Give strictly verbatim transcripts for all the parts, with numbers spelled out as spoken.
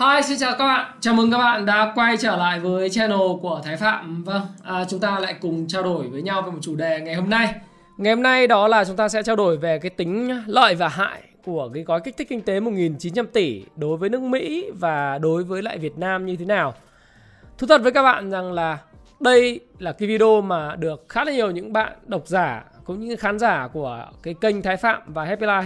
Hi, xin chào các bạn, chào mừng các bạn đã quay trở lại với channel của Thái Phạm. Vâng, à, chúng ta lại cùng trao đổi với nhau về một chủ đề ngày hôm nay. Ngày hôm nay đó là chúng ta sẽ trao đổi về cái tính lợi và hại của cái gói kích thích kinh tế một nghìn chín trăm tỷ đối với nước Mỹ và đối với lại Việt Nam như thế nào. Thú thật với các bạn rằng là đây là cái video mà được khá là nhiều những bạn độc giả cũng như khán giả của cái kênh Thái Phạm và Happy Life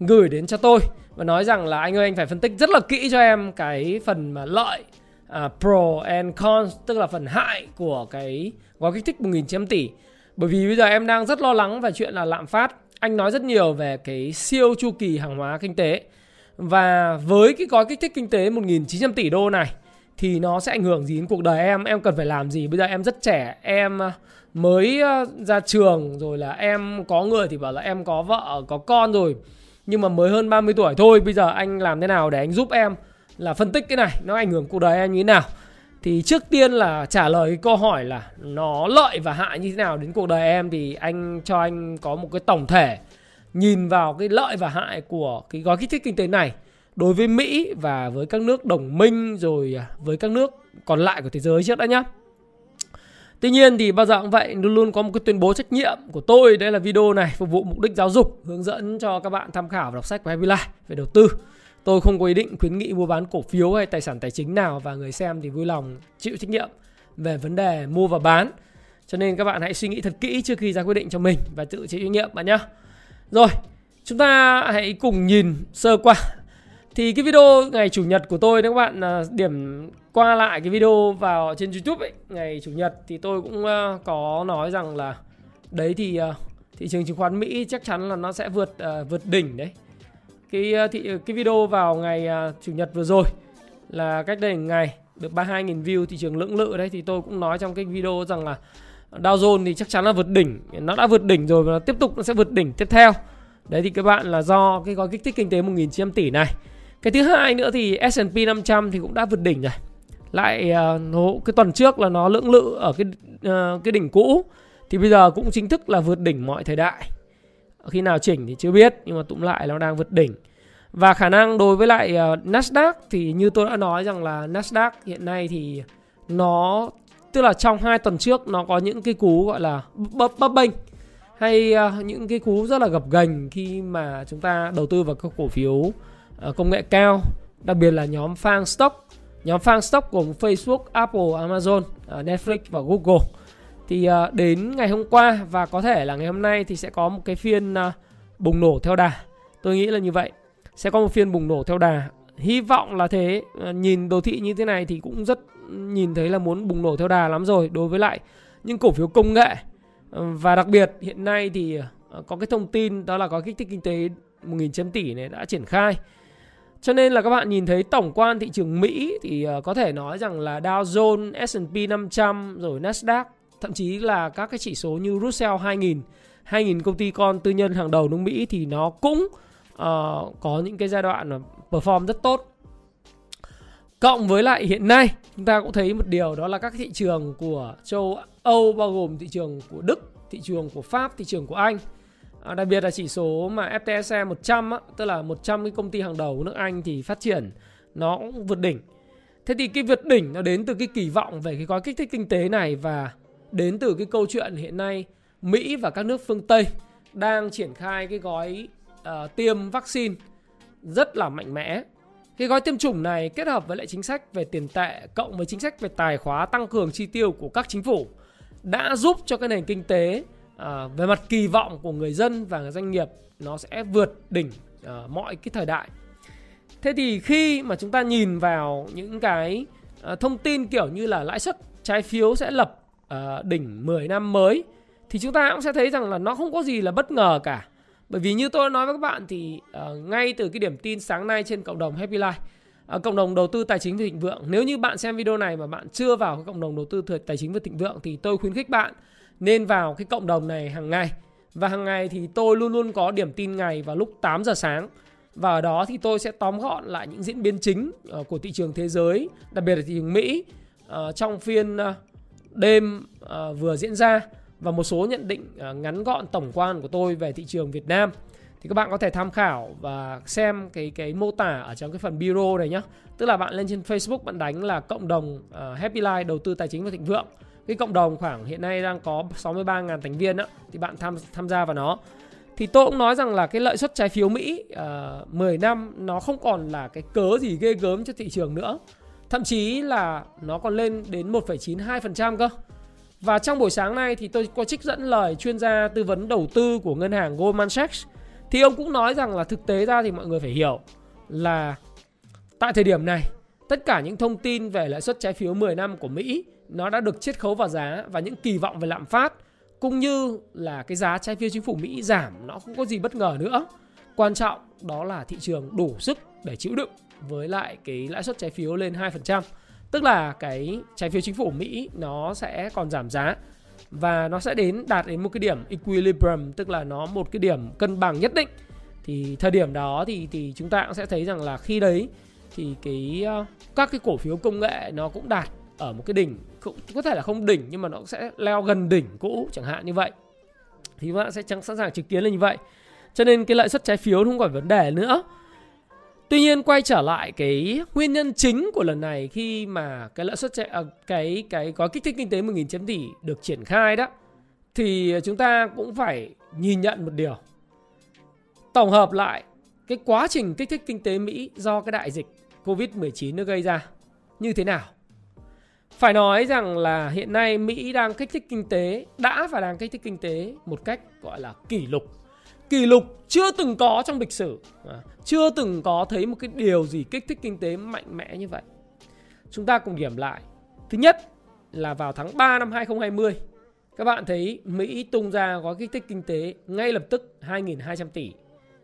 gửi đến cho tôi và nói rằng là anh ơi, anh phải phân tích rất là kỹ cho em cái phần mà lợi uh, pro and cons, tức là phần hại của cái gói kích thích một nghìn chín trăm tỷ. Bởi vì bây giờ em đang rất lo lắng về chuyện là lạm phát. Anh nói rất nhiều về cái siêu chu kỳ hàng hóa kinh tế. Và với cái gói kích thích kinh tế một nghìn chín trăm tỷ đô này thì nó sẽ ảnh hưởng gì đến cuộc đời em? Em cần phải làm gì? Bây giờ em rất trẻ, em mới ra trường, rồi là em có người thì bảo là em có vợ, có con rồi, nhưng mà mới hơn ba mươi tuổi thôi. Bây giờ anh làm thế nào để anh giúp em là phân tích cái này, nó ảnh hưởng cuộc đời em như thế nào? Thì trước tiên là trả lời cái câu hỏi là nó lợi và hại như thế nào đến cuộc đời em, thì anh cho anh có một cái tổng thể nhìn vào cái lợi và hại của cái gói kích thích kinh tế này đối với Mỹ và với các nước đồng minh, rồi với các nước còn lại của thế giới trước đã nhé. Tuy nhiên thì bao giờ cũng vậy, luôn luôn có một cái tuyên bố trách nhiệm của tôi. Đây là video này phục vụ mục đích giáo dục, hướng dẫn cho các bạn tham khảo và đọc sách của Happy Life về đầu tư. Tôi không có ý định khuyến nghị mua bán cổ phiếu hay tài sản tài chính nào, và người xem thì vui lòng chịu trách nhiệm về vấn đề mua và bán. Cho nên các bạn hãy suy nghĩ thật kỹ trước khi ra quyết định cho mình và tự chịu trách nhiệm bạn nhé. Rồi, chúng ta hãy cùng nhìn sơ qua. Thì cái video ngày Chủ nhật của tôi, các bạn điểm qua lại cái video vào trên YouTube ấy, ngày Chủ nhật thì tôi cũng có nói rằng là đấy thì thị trường chứng khoán Mỹ chắc chắn là nó sẽ vượt vượt đỉnh đấy. Cái, thì, cái video vào ngày Chủ nhật vừa rồi là cách đây ngày được ba mươi hai nghìn view, thị trường lưỡng lự đấy, thì tôi cũng nói trong cái video rằng là Dow Jones thì chắc chắn là vượt đỉnh. Nó đã vượt đỉnh rồi và nó tiếp tục nó sẽ vượt đỉnh tiếp theo. Đấy thì các bạn là do cái gói kích thích kinh tế một nghìn chín trăm tỷ này. Cái thứ hai nữa thì S and P năm trăm thì cũng đã vượt đỉnh rồi. Lại cái tuần trước là nó lưỡng lự ở cái, cái đỉnh cũ, thì bây giờ cũng chính thức là vượt đỉnh mọi thời đại. Khi nào chỉnh thì chưa biết, nhưng mà tụm lại nó đang vượt đỉnh. Và khả năng đối với lại Nasdaq thì như tôi đã nói rằng là Nasdaq hiện nay thì nó, tức là trong hai tuần trước nó có những cái cú gọi là bấp bênh, hay những cái cú rất là gập ghềnh khi mà chúng ta đầu tư vào các cổ phiếu công nghệ cao, đặc biệt là nhóm FAANG Stock. Nhóm FAANG Stock gồm Facebook, Apple, Amazon, Netflix và Google. Thì đến ngày hôm qua và có thể là ngày hôm nay thì sẽ có một cái phiên bùng nổ theo đà. Tôi nghĩ là như vậy, sẽ có một phiên bùng nổ theo đà. Hy vọng là thế. Nhìn đồ thị như thế này thì cũng rất nhìn thấy là muốn bùng nổ theo đà lắm rồi đối với lại những cổ phiếu công nghệ. Và đặc biệt hiện nay thì có cái thông tin đó là có kích thích kinh tế một nghìn chín trăm tỷ này đã triển khai. Cho nên là các bạn nhìn thấy tổng quan thị trường Mỹ thì có thể nói rằng là Dow Jones, S and P năm trăm rồi Nasdaq, thậm chí là các cái chỉ số như Russell hai nghìn, hai nghìn công ty con tư nhân hàng đầu nước Mỹ thì nó cũng uh, có những cái giai đoạn mà perform rất tốt. Cộng với lại hiện nay chúng ta cũng thấy một điều đó là các thị trường của châu Âu, bao gồm thị trường của Đức, thị trường của Pháp, thị trường của Anh. À, đặc biệt là chỉ số mà F T S E một trăm á, tức là một trăm cái công ty hàng đầu của nước Anh thì phát triển nó cũng vượt đỉnh. Thế thì cái vượt đỉnh nó đến từ cái kỳ vọng về cái gói kích thích kinh tế này, và đến từ cái câu chuyện hiện nay Mỹ và các nước phương Tây đang triển khai cái gói uh, tiêm vaccine rất là mạnh mẽ. Cái gói tiêm chủng này kết hợp với lại chính sách về tiền tệ cộng với chính sách về tài khóa tăng cường chi tiêu của các chính phủ đã giúp cho cái nền kinh tế À, về mặt kỳ vọng của người dân và doanh nghiệp nó sẽ vượt đỉnh à, mọi cái thời đại. Thế thì khi mà chúng ta nhìn vào những cái à, thông tin kiểu như là lãi suất trái phiếu sẽ lập à, đỉnh mười năm mới, thì chúng ta cũng sẽ thấy rằng là nó không có gì là bất ngờ cả. Bởi vì như tôi đã nói với các bạn thì uh, ngay từ cái điểm tin sáng nay trên cộng đồng Happy Life, uh, cộng đồng đầu tư tài chính và thịnh vượng, nếu như bạn xem video này mà bạn chưa vào cái cộng đồng đầu tư tài chính và thịnh vượng thì tôi khuyến khích bạn nên vào cái cộng đồng này hàng ngày. Và hàng ngày thì tôi luôn luôn có điểm tin ngày vào lúc tám giờ sáng. Và ở đó thì tôi sẽ tóm gọn lại những diễn biến chính của thị trường thế giới, đặc biệt là thị trường Mỹ trong phiên đêm vừa diễn ra, và một số nhận định ngắn gọn tổng quan của tôi về thị trường Việt Nam. Thì các bạn có thể tham khảo và xem cái, cái mô tả ở trong cái phần bio này nhé. Tức là bạn lên trên Facebook, bạn đánh là cộng đồng Happy Life đầu tư tài chính và thịnh vượng. Cái cộng đồng khoảng hiện nay đang có sáu mươi ba nghìn thành viên đó, thì bạn tham, tham gia vào nó. Thì tôi cũng nói rằng là cái lợi suất trái phiếu Mỹ uh, mười năm nó không còn là cái cớ gì ghê gớm cho thị trường nữa. Thậm chí là nó còn lên đến một phẩy chín hai phần trăm cơ. Và trong buổi sáng nay thì tôi có trích dẫn lời chuyên gia tư vấn đầu tư của ngân hàng Goldman Sachs. Thì ông cũng nói rằng là thực tế ra thì mọi người phải hiểu là tại thời điểm này, tất cả những thông tin về lãi suất trái phiếu mười năm của Mỹ nó đã được chiết khấu vào giá, và những kỳ vọng về lạm phát cũng như là cái giá trái phiếu chính phủ Mỹ giảm nó không có gì bất ngờ nữa. Quan trọng đó là thị trường đủ sức để chịu đựng với lại cái lãi suất trái phiếu lên hai phần trăm. Tức là cái trái phiếu chính phủ Mỹ nó sẽ còn giảm giá, và nó sẽ đến đạt đến một cái điểm equilibrium, tức là nó một cái điểm cân bằng nhất định. Thì thời điểm đó thì, thì chúng ta cũng sẽ thấy rằng là khi đấy thì cái các cái cổ phiếu công nghệ nó cũng đạt ở một cái đỉnh, cũng có thể là không đỉnh nhưng mà nó sẽ leo gần đỉnh cũ chẳng hạn như vậy, thì bạn sẽ chẳng sẵn sàng chứng kiến là như vậy. Cho nên cái lãi suất trái phiếu không còn vấn đề nữa. Tuy nhiên quay trở lại cái nguyên nhân chính của lần này, khi mà cái lãi suất cái cái gói kích thích kinh tế một nghìn chấm tỷ được triển khai đó, thì chúng ta cũng phải nhìn nhận một điều. Tổng hợp lại cái quá trình kích thích kinh tế Mỹ do cái đại dịch Covid mười chín nó gây ra như thế nào. Phải nói rằng là hiện nay Mỹ đang kích thích kinh tế, đã và đang kích thích kinh tế một cách gọi là kỷ lục. Kỷ lục chưa từng có trong lịch sử, chưa từng có thấy một cái điều gì kích thích kinh tế mạnh mẽ như vậy. Chúng ta cùng điểm lại. Thứ nhất là vào tháng ba năm hai nghìn không trăm hai mươi, các bạn thấy Mỹ tung ra gói kích thích kinh tế ngay lập tức hai nghìn hai trăm tỷ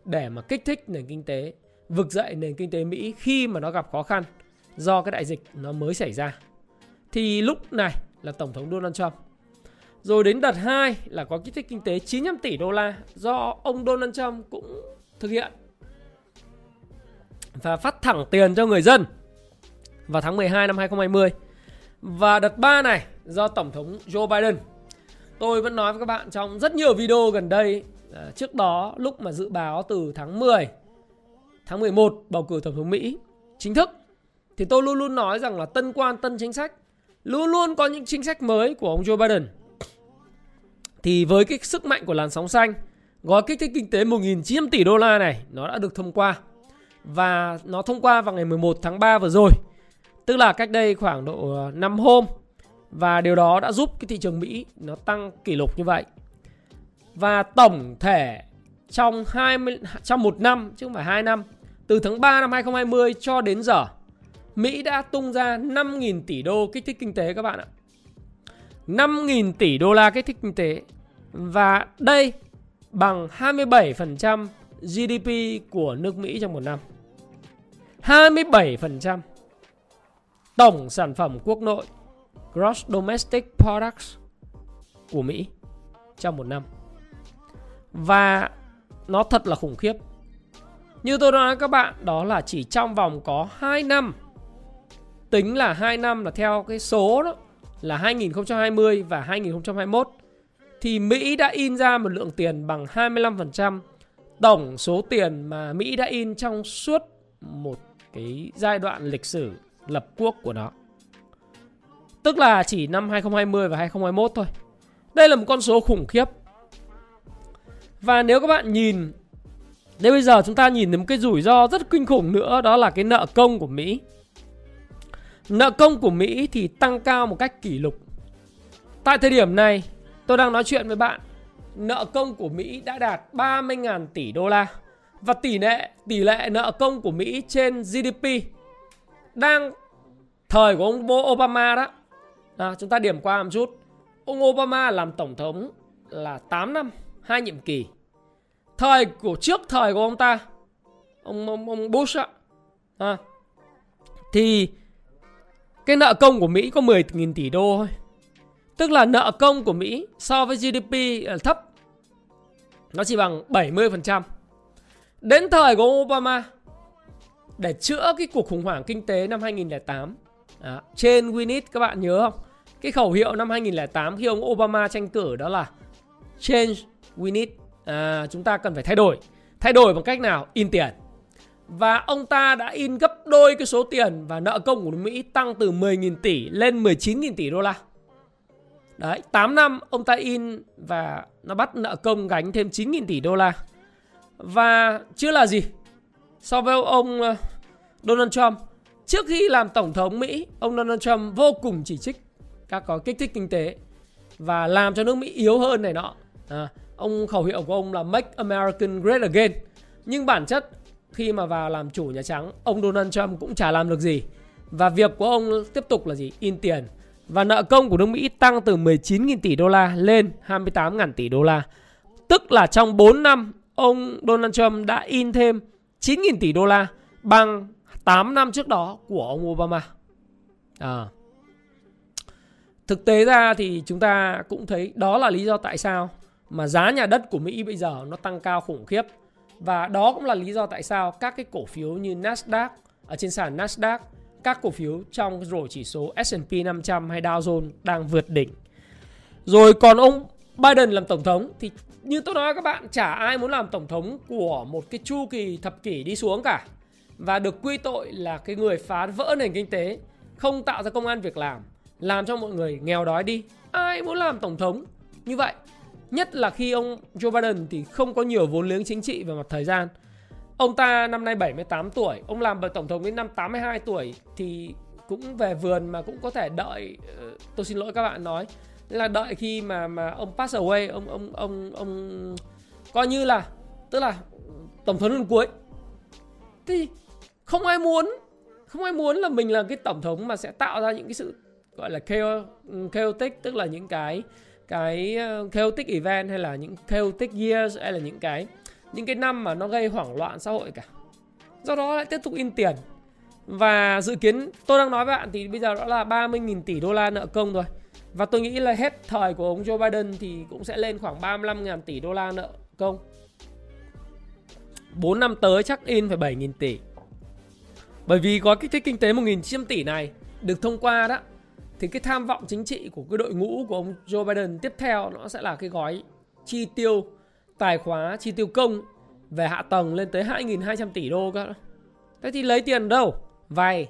để mà kích thích nền kinh tế, vực dậy nền kinh tế Mỹ khi mà nó gặp khó khăn do cái đại dịch nó mới xảy ra. Thì lúc này là Tổng thống Donald Trump. Rồi đến đợt hai là có kích thích kinh tế chín trăm tỷ đô la do ông Donald Trump cũng thực hiện và phát thẳng tiền cho người dân vào tháng mười hai năm hai nghìn không trăm hai mươi. Và đợt ba này do Tổng thống Joe Biden. Tôi vẫn nói với các bạn trong rất nhiều video gần đây, trước đó lúc mà dự báo từ tháng mười, tháng mười một bầu cử Tổng thống Mỹ chính thức, thì tôi luôn luôn nói rằng là tân quan tân chính sách, luôn luôn có những chính sách mới của ông Joe Biden. Thì với cái sức mạnh của làn sóng xanh, gói kích thích kinh tế một nghìn chín trăm tỷ đô la này nó đã được thông qua, và nó thông qua vào ngày mười một tháng ba vừa rồi, tức là cách đây khoảng độ năm hôm. Và điều đó đã giúp cái thị trường Mỹ nó tăng kỷ lục như vậy. Và tổng thể trong, hai mươi, trong một năm chứ không phải hai năm, từ tháng ba năm hai nghìn không trăm hai mươi cho đến giờ, Mỹ đã tung ra năm nghìn tỷ đô kích thích kinh tế các bạn ạ. năm nghìn tỷ đô la kích thích kinh tế. Và đây bằng hai mươi bảy phần trăm giê đê pê của nước Mỹ trong một năm. hai mươi bảy phần trăm tổng sản phẩm quốc nội, Gross Domestic Products của Mỹ trong một năm. Và nó thật là khủng khiếp. Như tôi nói các bạn, đó là chỉ trong vòng có hai năm. Tính là hai năm là theo cái số đó là hai nghìn không trăm hai mươi và hai nghìn không trăm hai mươi mốt, thì Mỹ đã in ra một lượng tiền bằng hai mươi lăm phần trăm tổng số tiền mà Mỹ đã in trong suốt một cái giai đoạn lịch sử lập quốc của nó. Tức là chỉ năm hai nghìn không trăm hai mươi và hai nghìn không trăm hai mươi mốt thôi. Đây là một con số khủng khiếp. Và nếu các bạn nhìn, nếu bây giờ chúng ta nhìn thấy một cái rủi ro rất kinh khủng nữa, đó là cái nợ công của Mỹ. Nợ công của Mỹ thì tăng cao một cách kỷ lục. Tại thời điểm này, tôi đang nói chuyện với bạn, nợ công của Mỹ đã đạt ba mươi nghìn tỷ đô la. Và tỷ lệ, tỷ lệ nợ công của Mỹ trên giê đê pê đang thời của ông Obama đó. À, chúng ta điểm qua một chút. Ông Obama làm tổng thống là tám năm, hai nhiệm kỳ. thời của trước thời của ông ta, ông ông, ông Bush á, à, thì cái nợ công của Mỹ có mười nghìn tỷ đô thôi. Tức là nợ công của Mỹ so với giê đê pê là thấp, nó chỉ bằng bảy mươi phần trăm. Đến thời của Obama, để chữa cái cuộc khủng hoảng kinh tế năm hai nghìn lẻ tám, à, trên Winit các bạn nhớ không? Cái khẩu hiệu năm hai nghìn lẻ tám khi ông Obama tranh cử đó là Change we need, à, chúng ta cần phải thay đổi. Thay đổi bằng cách nào? In tiền. Và ông ta đã in gấp đôi cái số tiền, và nợ công của Mỹ tăng từ mười nghìn tỷ lên mười chín nghìn tỷ đô la. Đấy, tám năm ông ta in và nó bắt nợ công gánh thêm chín nghìn tỷ đô la. Và chưa là gì, so với ông Donald Trump, trước khi làm tổng thống Mỹ, ông Donald Trump vô cùng chỉ trích các gói kích thích kinh tế và làm cho nước Mỹ yếu hơn này nọ. À, ông khẩu hiệu của ông là Make American Great Again. Nhưng bản chất khi mà vào làm chủ Nhà Trắng, ông Donald Trump cũng chả làm được gì. Và việc của ông tiếp tục là gì? In tiền. Và nợ công của nước Mỹ tăng từ mười chín nghìn tỷ đô la lên hai mươi tám nghìn tỷ đô la. Tức là trong bốn năm, ông Donald Trump đã in thêm chín nghìn tỷ đô la, bằng tám năm trước đó của ông Obama. À, thực tế ra thì chúng ta cũng thấy đó là lý do tại sao mà giá nhà đất của Mỹ bây giờ nó tăng cao khủng khiếp. Và đó cũng là lý do tại sao các cái cổ phiếu như Nasdaq, ở trên sàn Nasdaq, các cổ phiếu trong rổ chỉ số S and P năm trăm hay Dow Jones đang vượt đỉnh. Rồi còn ông Biden làm tổng thống thì như tôi nói các bạn, chả ai muốn làm tổng thống của một cái chu kỳ thập kỷ đi xuống cả. Và được quy tội là cái người phá vỡ nền kinh tế, không tạo ra công ăn việc làm, làm cho mọi người nghèo đói đi. Ai muốn làm tổng thống như vậy? Nhất là khi ông Joe Biden thì không có nhiều vốn liếng chính trị về mặt thời gian. Ông ta năm nay bảy mươi tám tuổi, ông làm tổng thống đến năm tám mươi hai tuổi thì cũng về vườn mà cũng có thể đợi. Tôi xin lỗi các bạn nói là đợi khi mà mà ông pass away, ông ông ông ông coi như là tức là tổng thống lần cuối. Thì không ai muốn, không ai muốn là mình là cái tổng thống mà sẽ tạo ra những cái sự gọi là chaotic, tức là những cái cái chaotic event hay là những chaotic years, hay là những cái những cái năm mà nó gây hoảng loạn xã hội cả. Do đó lại tiếp tục in tiền. Và dự kiến tôi đang nói với bạn thì bây giờ đó là ba mươi nghìn tỷ đô la nợ công rồi. Và tôi nghĩ là hết thời của ông Joe Biden thì cũng sẽ lên khoảng ba mươi lăm nghìn tỷ đô la nợ công. bốn năm tới chắc in phải bảy nghìn tỷ. Bởi vì gói kích thích kinh tế một nghìn chín trăm tỷ này được thông qua đó, thì cái tham vọng chính trị của cái đội ngũ của ông Joe Biden tiếp theo nó sẽ là cái gói chi tiêu tài khóa, chi tiêu công về hạ tầng lên tới hai nghìn hai trăm tỷ đô cơ. Thế thì lấy tiền đâu? Vay,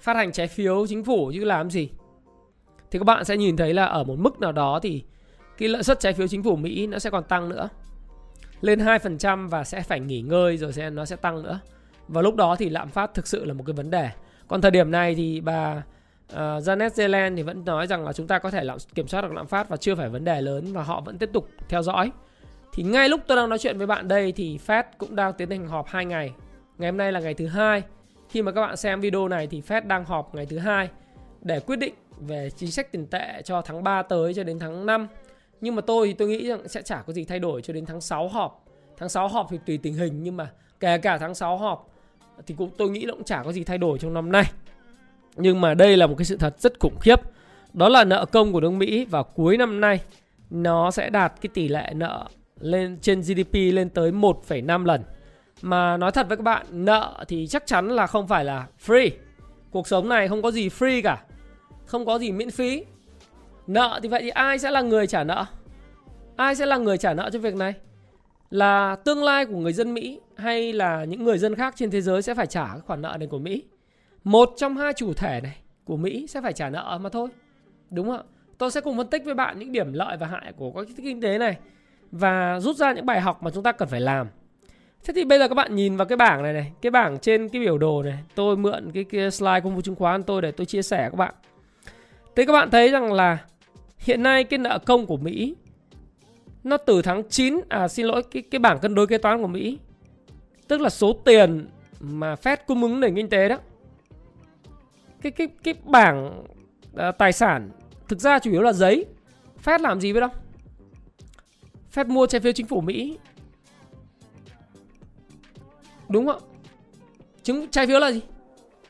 phát hành trái phiếu chính phủ chứ làm gì. Thì các bạn sẽ nhìn thấy là ở một mức nào đó thì cái lợi suất trái phiếu chính phủ Mỹ nó sẽ còn tăng nữa, lên hai phần trăm, và sẽ phải nghỉ ngơi rồi sẽ, nó sẽ tăng nữa. Và lúc đó thì lạm phát thực sự là một cái vấn đề. Còn thời điểm này thì bà Uh, Janet Yellen thì vẫn nói rằng là chúng ta có thể làm, kiểm soát được lạm phát và chưa phải vấn đề lớn, và họ vẫn tiếp tục theo dõi. Thì ngay lúc tôi đang nói chuyện với bạn đây thì Fed cũng đang tiến hành họp hai ngày. Ngày hôm nay là ngày thứ hai. Khi mà các bạn xem video này thì Fed đang họp ngày thứ hai để quyết định về chính sách tiền tệ cho tháng ba tới cho đến tháng năm. Nhưng mà tôi thì tôi nghĩ rằng sẽ chả có gì thay đổi cho đến tháng sáu họp. Tháng sáu họp thì tùy tình hình, nhưng mà kể cả tháng sáu họp thì cũng tôi nghĩ là cũng chả có gì thay đổi trong năm nay. Nhưng mà đây là một cái sự thật rất khủng khiếp. Đó là nợ công của nước Mỹ vào cuối năm nay nó sẽ đạt cái tỷ lệ nợ lên trên giê đê pê lên tới một phẩy năm lần. Mà nói thật với các bạn, nợ thì chắc chắn là không phải là free. Cuộc sống này không có gì free cả, không có gì miễn phí. Nợ thì vậy thì ai sẽ là người trả nợ? Ai sẽ là người trả nợ cho việc này? Là tương lai của người dân Mỹ hay là những người dân khác trên thế giới sẽ phải trả cái khoản nợ này của Mỹ? Một trong hai chủ thể này của Mỹ sẽ phải trả nợ mà thôi, đúng không ạ? Tôi sẽ cùng phân tích với bạn những điểm lợi và hại của các kinh tế này và rút ra những bài học mà chúng ta cần phải làm. Thế thì bây giờ các bạn nhìn vào cái bảng này này, cái bảng trên cái biểu đồ này. Tôi mượn cái, cái slide công vụ chứng khoán tôi để tôi chia sẻ các bạn. Thế các bạn thấy rằng là hiện nay cái nợ công của Mỹ nó từ tháng chín, à xin lỗi, cái, cái bảng cân đối kế toán của Mỹ, tức là số tiền mà Fed cung ứng nền kinh tế đó. Cái, cái, cái bảng uh, tài sản thực ra chủ yếu là giấy. Fed làm gì biết không? Fed mua trái phiếu chính phủ Mỹ Đúng không ạ? Chứng trái phiếu là gì?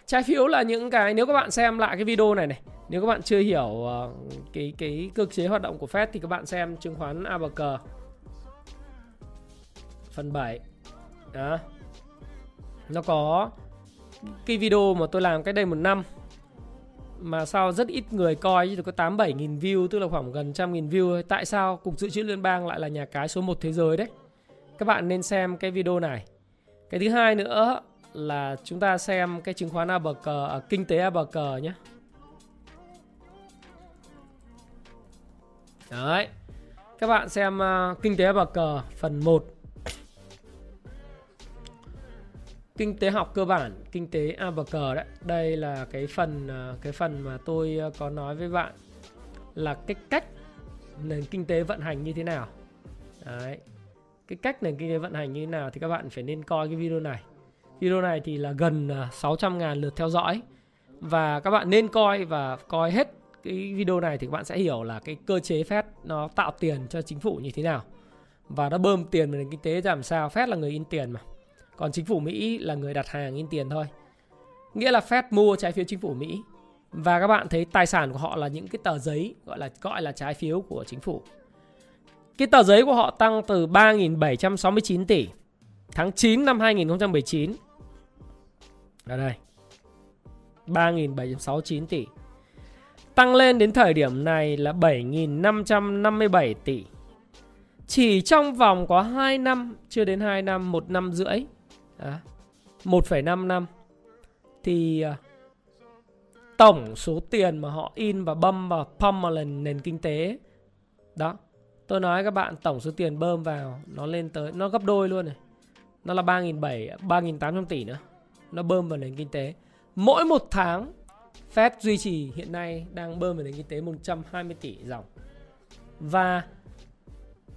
Trái phiếu là những cái, nếu các bạn xem lại cái video này này, nếu các bạn chưa hiểu uh, cái cái cơ chế hoạt động của Fed thì các bạn xem chứng khoán a bê xê phần bảy. Đó. Nó có cái video mà tôi làm cách đây một năm mà sao rất ít người coi, chỉ có tám mươi bảy nghìn view, tức là khoảng gần một trăm nghìn view. Tại sao Cục Dự trữ Liên bang lại là nhà cái số một thế giới đấy? Các bạn nên xem cái video này. Cái thứ hai nữa là chúng ta xem cái chứng khoán a bê xê, à, kinh tế a bê xê nhé. Đấy. Các bạn xem uh, kinh tế a bê xê phần một. Kinh tế học cơ bản, kinh tế a bê xê đấy. Đây là cái phần cái phần mà tôi có nói với bạn là cái cách nền kinh tế vận hành như thế nào. Đấy. Cái cách nền kinh tế vận hành như thế nào thì các bạn phải nên coi cái video này. Video này thì là gần sáu trăm nghìn lượt theo dõi. Và các bạn nên coi và coi hết cái video này thì các bạn sẽ hiểu là cái cơ chế Fed nó tạo tiền cho chính phủ như thế nào. Và nó bơm tiền vào nền kinh tế làm sao. Fed là người in tiền mà. Còn chính phủ Mỹ là người đặt hàng in tiền thôi. Nghĩa là Fed mua trái phiếu chính phủ Mỹ. Và các bạn thấy tài sản của họ là những cái tờ giấy gọi là gọi là trái phiếu của chính phủ. Cái tờ giấy của họ tăng từ ba nghìn bảy trăm sáu mươi chín tỷ tháng chín năm hai nghìn không trăm mười chín. Ở đây. ba nghìn bảy trăm sáu mươi chín tỷ. Tăng lên đến thời điểm này là bảy nghìn năm trăm năm mươi bảy tỷ. Chỉ trong vòng có hai năm, chưa đến hai năm, một năm rưỡi. À, một phẩy năm năm thì uh, tổng số tiền mà họ in và bơm và pump vào nền, nền kinh tế đó, tôi nói các bạn, tổng số tiền bơm vào nó lên tới, nó gấp đôi luôn này, nó là ba nghìn bảy trăm ba nghìn tám trăm tỷ nữa, nó bơm vào nền kinh tế mỗi một tháng. Fed duy trì hiện nay đang bơm vào nền kinh tế một trăm hai mươi tỷ dòng, và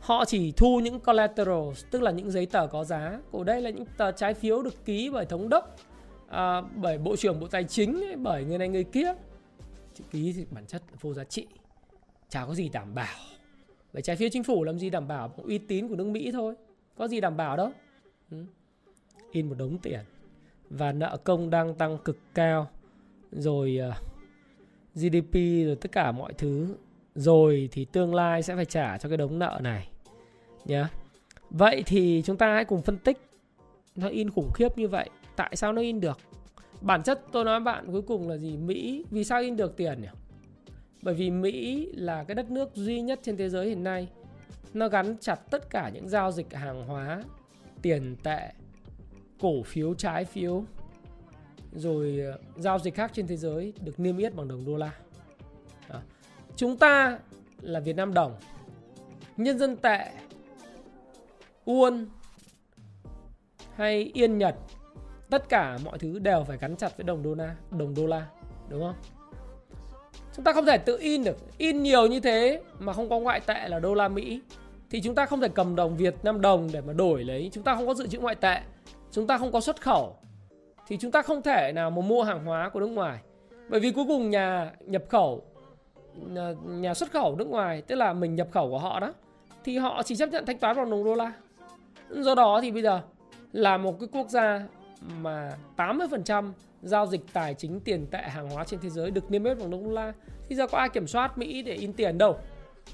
họ chỉ thu những collaterals, tức là những giấy tờ có giá. Của đây là những tờ trái phiếu được ký bởi thống đốc, à, bởi bộ trưởng bộ tài chính, bởi người này người kia. Chữ ký thì bản chất là vô giá trị, chả có gì đảm bảo. Vậy trái phiếu chính phủ làm gì đảm bảo uy tín của nước Mỹ thôi, có gì đảm bảo đâu. Ừ. In một đống tiền. Và nợ công đang tăng cực cao. Rồi uh, giê đê pê, rồi tất cả mọi thứ. Rồi thì tương lai sẽ phải trả cho cái đống nợ này. Yeah. Vậy thì chúng ta hãy cùng phân tích. Nó in khủng khiếp như vậy, tại sao nó in được? Bản chất tôi nói bạn cuối cùng là gì? Mỹ vì sao in được tiền nhỉ? Bởi vì Mỹ là cái đất nước duy nhất trên thế giới hiện nay nó gắn chặt tất cả những giao dịch hàng hóa, tiền tệ, cổ phiếu, trái phiếu, rồi giao dịch khác trên thế giới được niêm yết bằng đồng đô la. Đó. Chúng ta là Việt Nam đồng, nhân dân tệ, won hay yên Nhật, tất cả mọi thứ đều phải gắn chặt với đồng đô la, đồng đô la, đúng không? Chúng ta không thể tự in được, in nhiều như thế mà không có ngoại tệ là đô la Mỹ thì chúng ta không thể cầm đồng Việt Nam đồng để mà đổi lấy, chúng ta không có dự trữ ngoại tệ, chúng ta không có xuất khẩu thì chúng ta không thể nào mà mua hàng hóa của nước ngoài. Bởi vì cuối cùng nhà nhập khẩu, nhà xuất khẩu nước ngoài, tức là mình nhập khẩu của họ đó, thì họ chỉ chấp nhận thanh toán bằng đồng đô la. Do đó thì bây giờ là một cái quốc gia mà tám mươi phần trăm giao dịch tài chính, tiền tệ, hàng hóa trên thế giới được niêm yết bằng đồng đô la, thì giờ có ai kiểm soát Mỹ để in tiền đâu.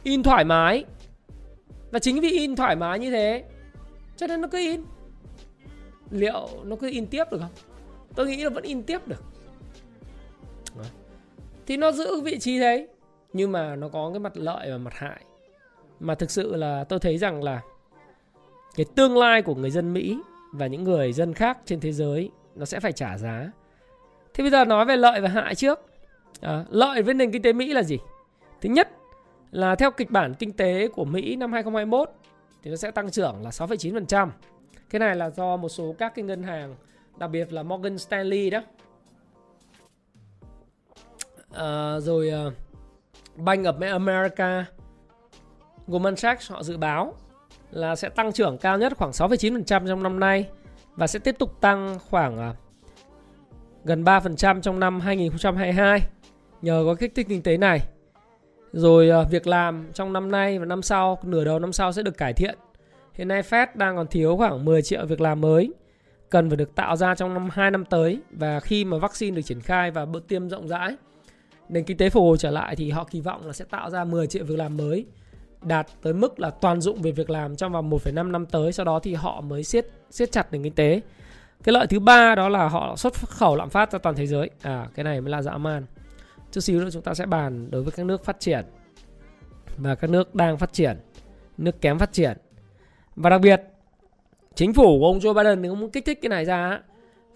In thoải mái. Và chính vì in thoải mái như thế cho nên nó cứ in. Liệu nó cứ in tiếp được không? Tôi nghĩ là vẫn in tiếp được. Thì nó giữ vị trí thế. Nhưng mà nó có cái mặt lợi và mặt hại. Mà thực sự là tôi thấy rằng là cái tương lai của người dân Mỹ và những người dân khác trên thế giới nó sẽ phải trả giá. Thế bây giờ nói về lợi và hại trước. À, lợi với nền kinh tế Mỹ là gì? Thứ nhất là theo kịch bản kinh tế của Mỹ năm hai nghìn không trăm hai mươi mốt thì nó sẽ tăng trưởng là sáu phẩy chín phần trăm. Cái này là do một số các cái ngân hàng, đặc biệt là Morgan Stanley đó. À, rồi... Bank of America, Goldman Sachs họ dự báo là sẽ tăng trưởng cao nhất khoảng sáu phẩy chín phần trăm trong năm nay và sẽ tiếp tục tăng khoảng gần ba phần trăm trong năm hai nghìn không trăm hai mươi hai nhờ có kích thích kinh tế này. Rồi việc làm trong năm nay và năm sau, nửa đầu năm sau sẽ được cải thiện. Hiện nay Fed đang còn thiếu khoảng mười triệu việc làm mới. cần phải được tạo ra trong năm hai năm tới. Và khi mà vaccine được triển khai và bữa tiêm rộng rãi, nền kinh tế phục hồi trở lại thì họ kỳ vọng là sẽ tạo ra mười triệu việc làm mới, đạt tới mức là toàn dụng về việc làm trong vòng một phẩy năm năm tới. Sau đó thì họ mới siết siết chặt nền kinh tế. Cái lợi thứ ba đó là họ xuất khẩu lạm phát ra toàn thế giới. À, cái này mới là dã man. Chút xíu nữa chúng ta sẽ bàn đối với các nước phát triển và các nước đang phát triển, nước kém phát triển. Và đặc biệt, chính phủ của ông Joe Biden thì ông muốn kích thích cái này ra.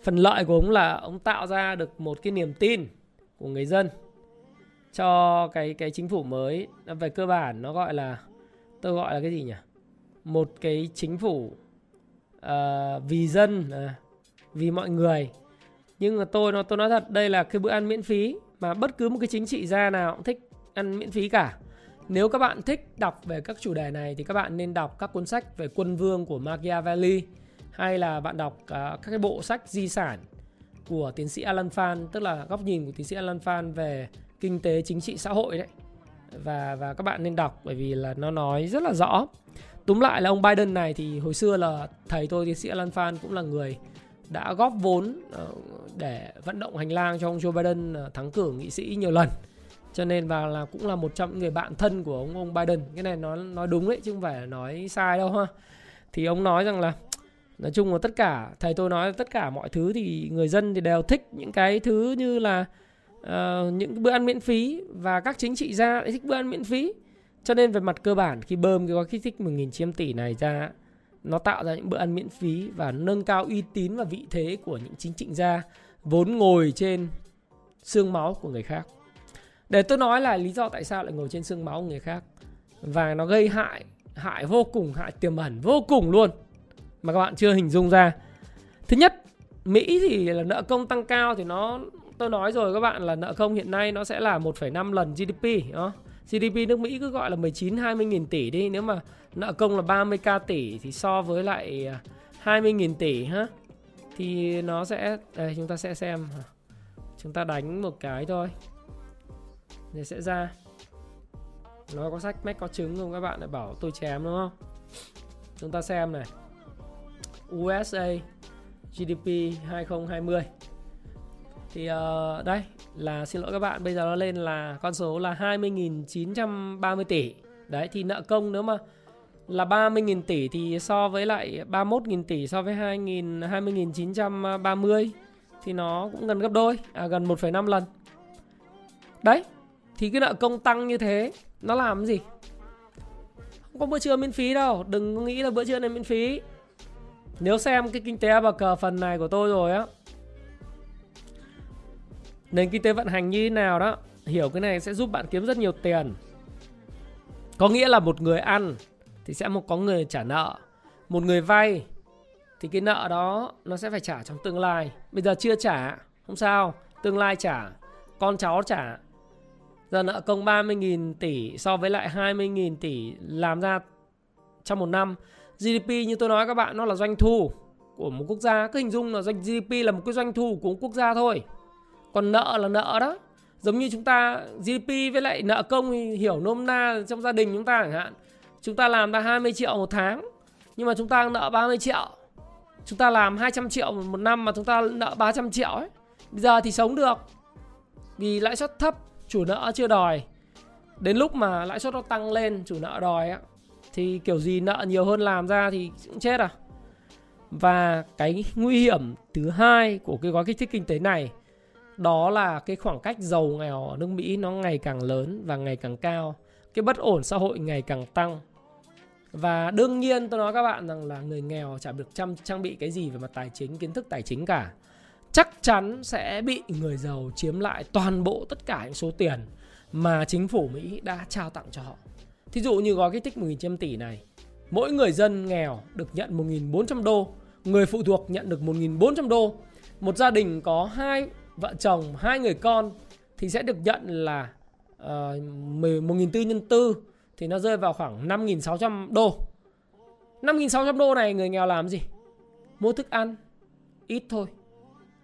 Phần lợi của ông là ông tạo ra được một cái niềm tin của người dân cho cái, cái chính phủ mới. Về cơ bản nó gọi là, tôi gọi là cái gì nhỉ? Một cái chính phủ uh, vì dân, uh, vì mọi người. Nhưng mà tôi, nó, tôi nói thật, đây là cái bữa ăn miễn phí mà bất cứ một cái chính trị gia nào cũng thích ăn miễn phí cả. Nếu các bạn thích đọc về các chủ đề này thì các bạn nên đọc các cuốn sách về quân vương của Machiavelli, hay là bạn đọc uh, các cái bộ sách di sản của tiến sĩ Alan Phan, tức là góc nhìn của tiến sĩ Alan Phan về kinh tế, chính trị, xã hội đấy. Và, và các bạn nên đọc, bởi vì là nó nói rất là rõ. Túm lại là ông Biden này thì hồi xưa là thầy tôi, tiến sĩ Alan Phan, cũng là người đã góp vốn để vận động hành lang cho ông Joe Biden thắng cử nghị sĩ nhiều lần. Cho nên vào là cũng là một trong những người bạn thân của ông, ông Biden. Cái này nó nói đúng đấy, chứ không phải nói sai đâu ha. Thì ông nói rằng là, nói chung là tất cả, thầy tôi nói tất cả mọi thứ thì người dân thì đều thích những cái thứ như là Uh, những bữa ăn miễn phí, và các chính trị gia lại thích bữa ăn miễn phí. Cho nên về mặt cơ bản, khi bơm cái gói kích thích một nghìn chín trăm tỷ này ra, nó tạo ra những bữa ăn miễn phí và nâng cao uy tín và vị thế của những chính trị gia vốn ngồi trên xương máu của người khác. Để tôi nói là lý do tại sao lại ngồi trên xương máu của người khác, và nó gây hại, hại vô cùng, hại tiềm ẩn vô cùng luôn mà các bạn chưa hình dung ra. Thứ nhất, Mỹ thì là nợ công tăng cao thì nó, tôi nói rồi các bạn, là nợ công hiện nay nó sẽ là một phẩy năm lần giê đê pê đó. giê đê pê nước Mỹ cứ gọi là mười chín hai mươi nghìn tỷ đi. Nếu mà nợ công là ba mươi nghìn tỷ thì so với lại hai mươi nghìn tỷ ha, thì nó sẽ, đây chúng ta sẽ xem, chúng ta đánh một cái thôi thì sẽ ra. Nó có sách mách có trứng không, các bạn lại bảo tôi chém đúng không? Chúng ta xem này, u ét a giê đê pê hai không hai không thì uh, đây là, xin lỗi các bạn, bây giờ nó lên là con số là hai mươi nghìn chín trăm ba mươi tỷ. Đấy, thì nợ công nếu mà là ba mươi nghìn tỷ thì so với lại ba mươi mốt nghìn tỷ, so với hai mươi nghìn chín trăm ba mươi thì nó cũng gần gấp đôi, à, gần một phẩy năm lần. Đấy, thì cái nợ công tăng như thế nó làm cái gì? Không có bữa trưa miễn phí đâu, đừng nghĩ là bữa trưa này miễn phí. Nếu xem cái kinh tế bờ cờ phần này của tôi rồi á, nền kinh tế vận hành như thế nào đó, hiểu cái này sẽ giúp bạn kiếm rất nhiều tiền. Có nghĩa là một người ăn thì sẽ có người trả nợ, một người vay thì cái nợ đó nó sẽ phải trả trong tương lai. Bây giờ chưa trả không sao, tương lai trả, con cháu trả. Giờ nợ công ba mươi nghìn tỷ so với lại hai mươi nghìn tỷ làm ra trong một năm. giê đê pê như tôi nói các bạn, nó là doanh thu của một quốc gia. Cứ hình dung là giê đê pê là một cái doanh thu của một quốc gia thôi, còn nợ là nợ đó. Giống như chúng ta giê đê pê với lại nợ công thì hiểu nôm na trong gia đình chúng ta chẳng hạn, chúng ta làm ra hai mươi triệu một tháng nhưng mà chúng ta nợ ba mươi triệu. Chúng ta làm hai trăm triệu một năm mà chúng ta nợ ba trăm triệu ấy. Bây giờ thì sống được vì lãi suất thấp, chủ nợ chưa đòi. Đến lúc mà lãi suất nó tăng lên, chủ nợ đòi ấy, thì kiểu gì nợ nhiều hơn làm ra thì cũng chết à. Và cái nguy hiểm thứ hai của cái gói kích thích kinh tế này, đó là cái khoảng cách giàu nghèo ở nước Mỹ nó ngày càng lớn và ngày càng cao. Cái bất ổn xã hội ngày càng tăng. Và đương nhiên tôi nói các bạn rằng là người nghèo chả được trang, trang bị cái gì về mặt tài chính, kiến thức tài chính cả. Chắc chắn sẽ bị người giàu chiếm lại toàn bộ tất cả những số tiền mà chính phủ Mỹ đã trao tặng cho họ. Thí dụ như gói kích thích một nghìn chín trăm tỷ này, mỗi người dân nghèo được nhận một nghìn bốn trăm đô, người phụ thuộc nhận được một nghìn bốn trăm đô. Một gia đình có hai vợ chồng, hai người con thì sẽ được nhận là uh, một nghìn bốn trăm nhân tư thì nó rơi vào khoảng năm nghìn sáu trăm đô. năm nghìn sáu trăm đô này người nghèo làm gì? Mua thức ăn ít thôi,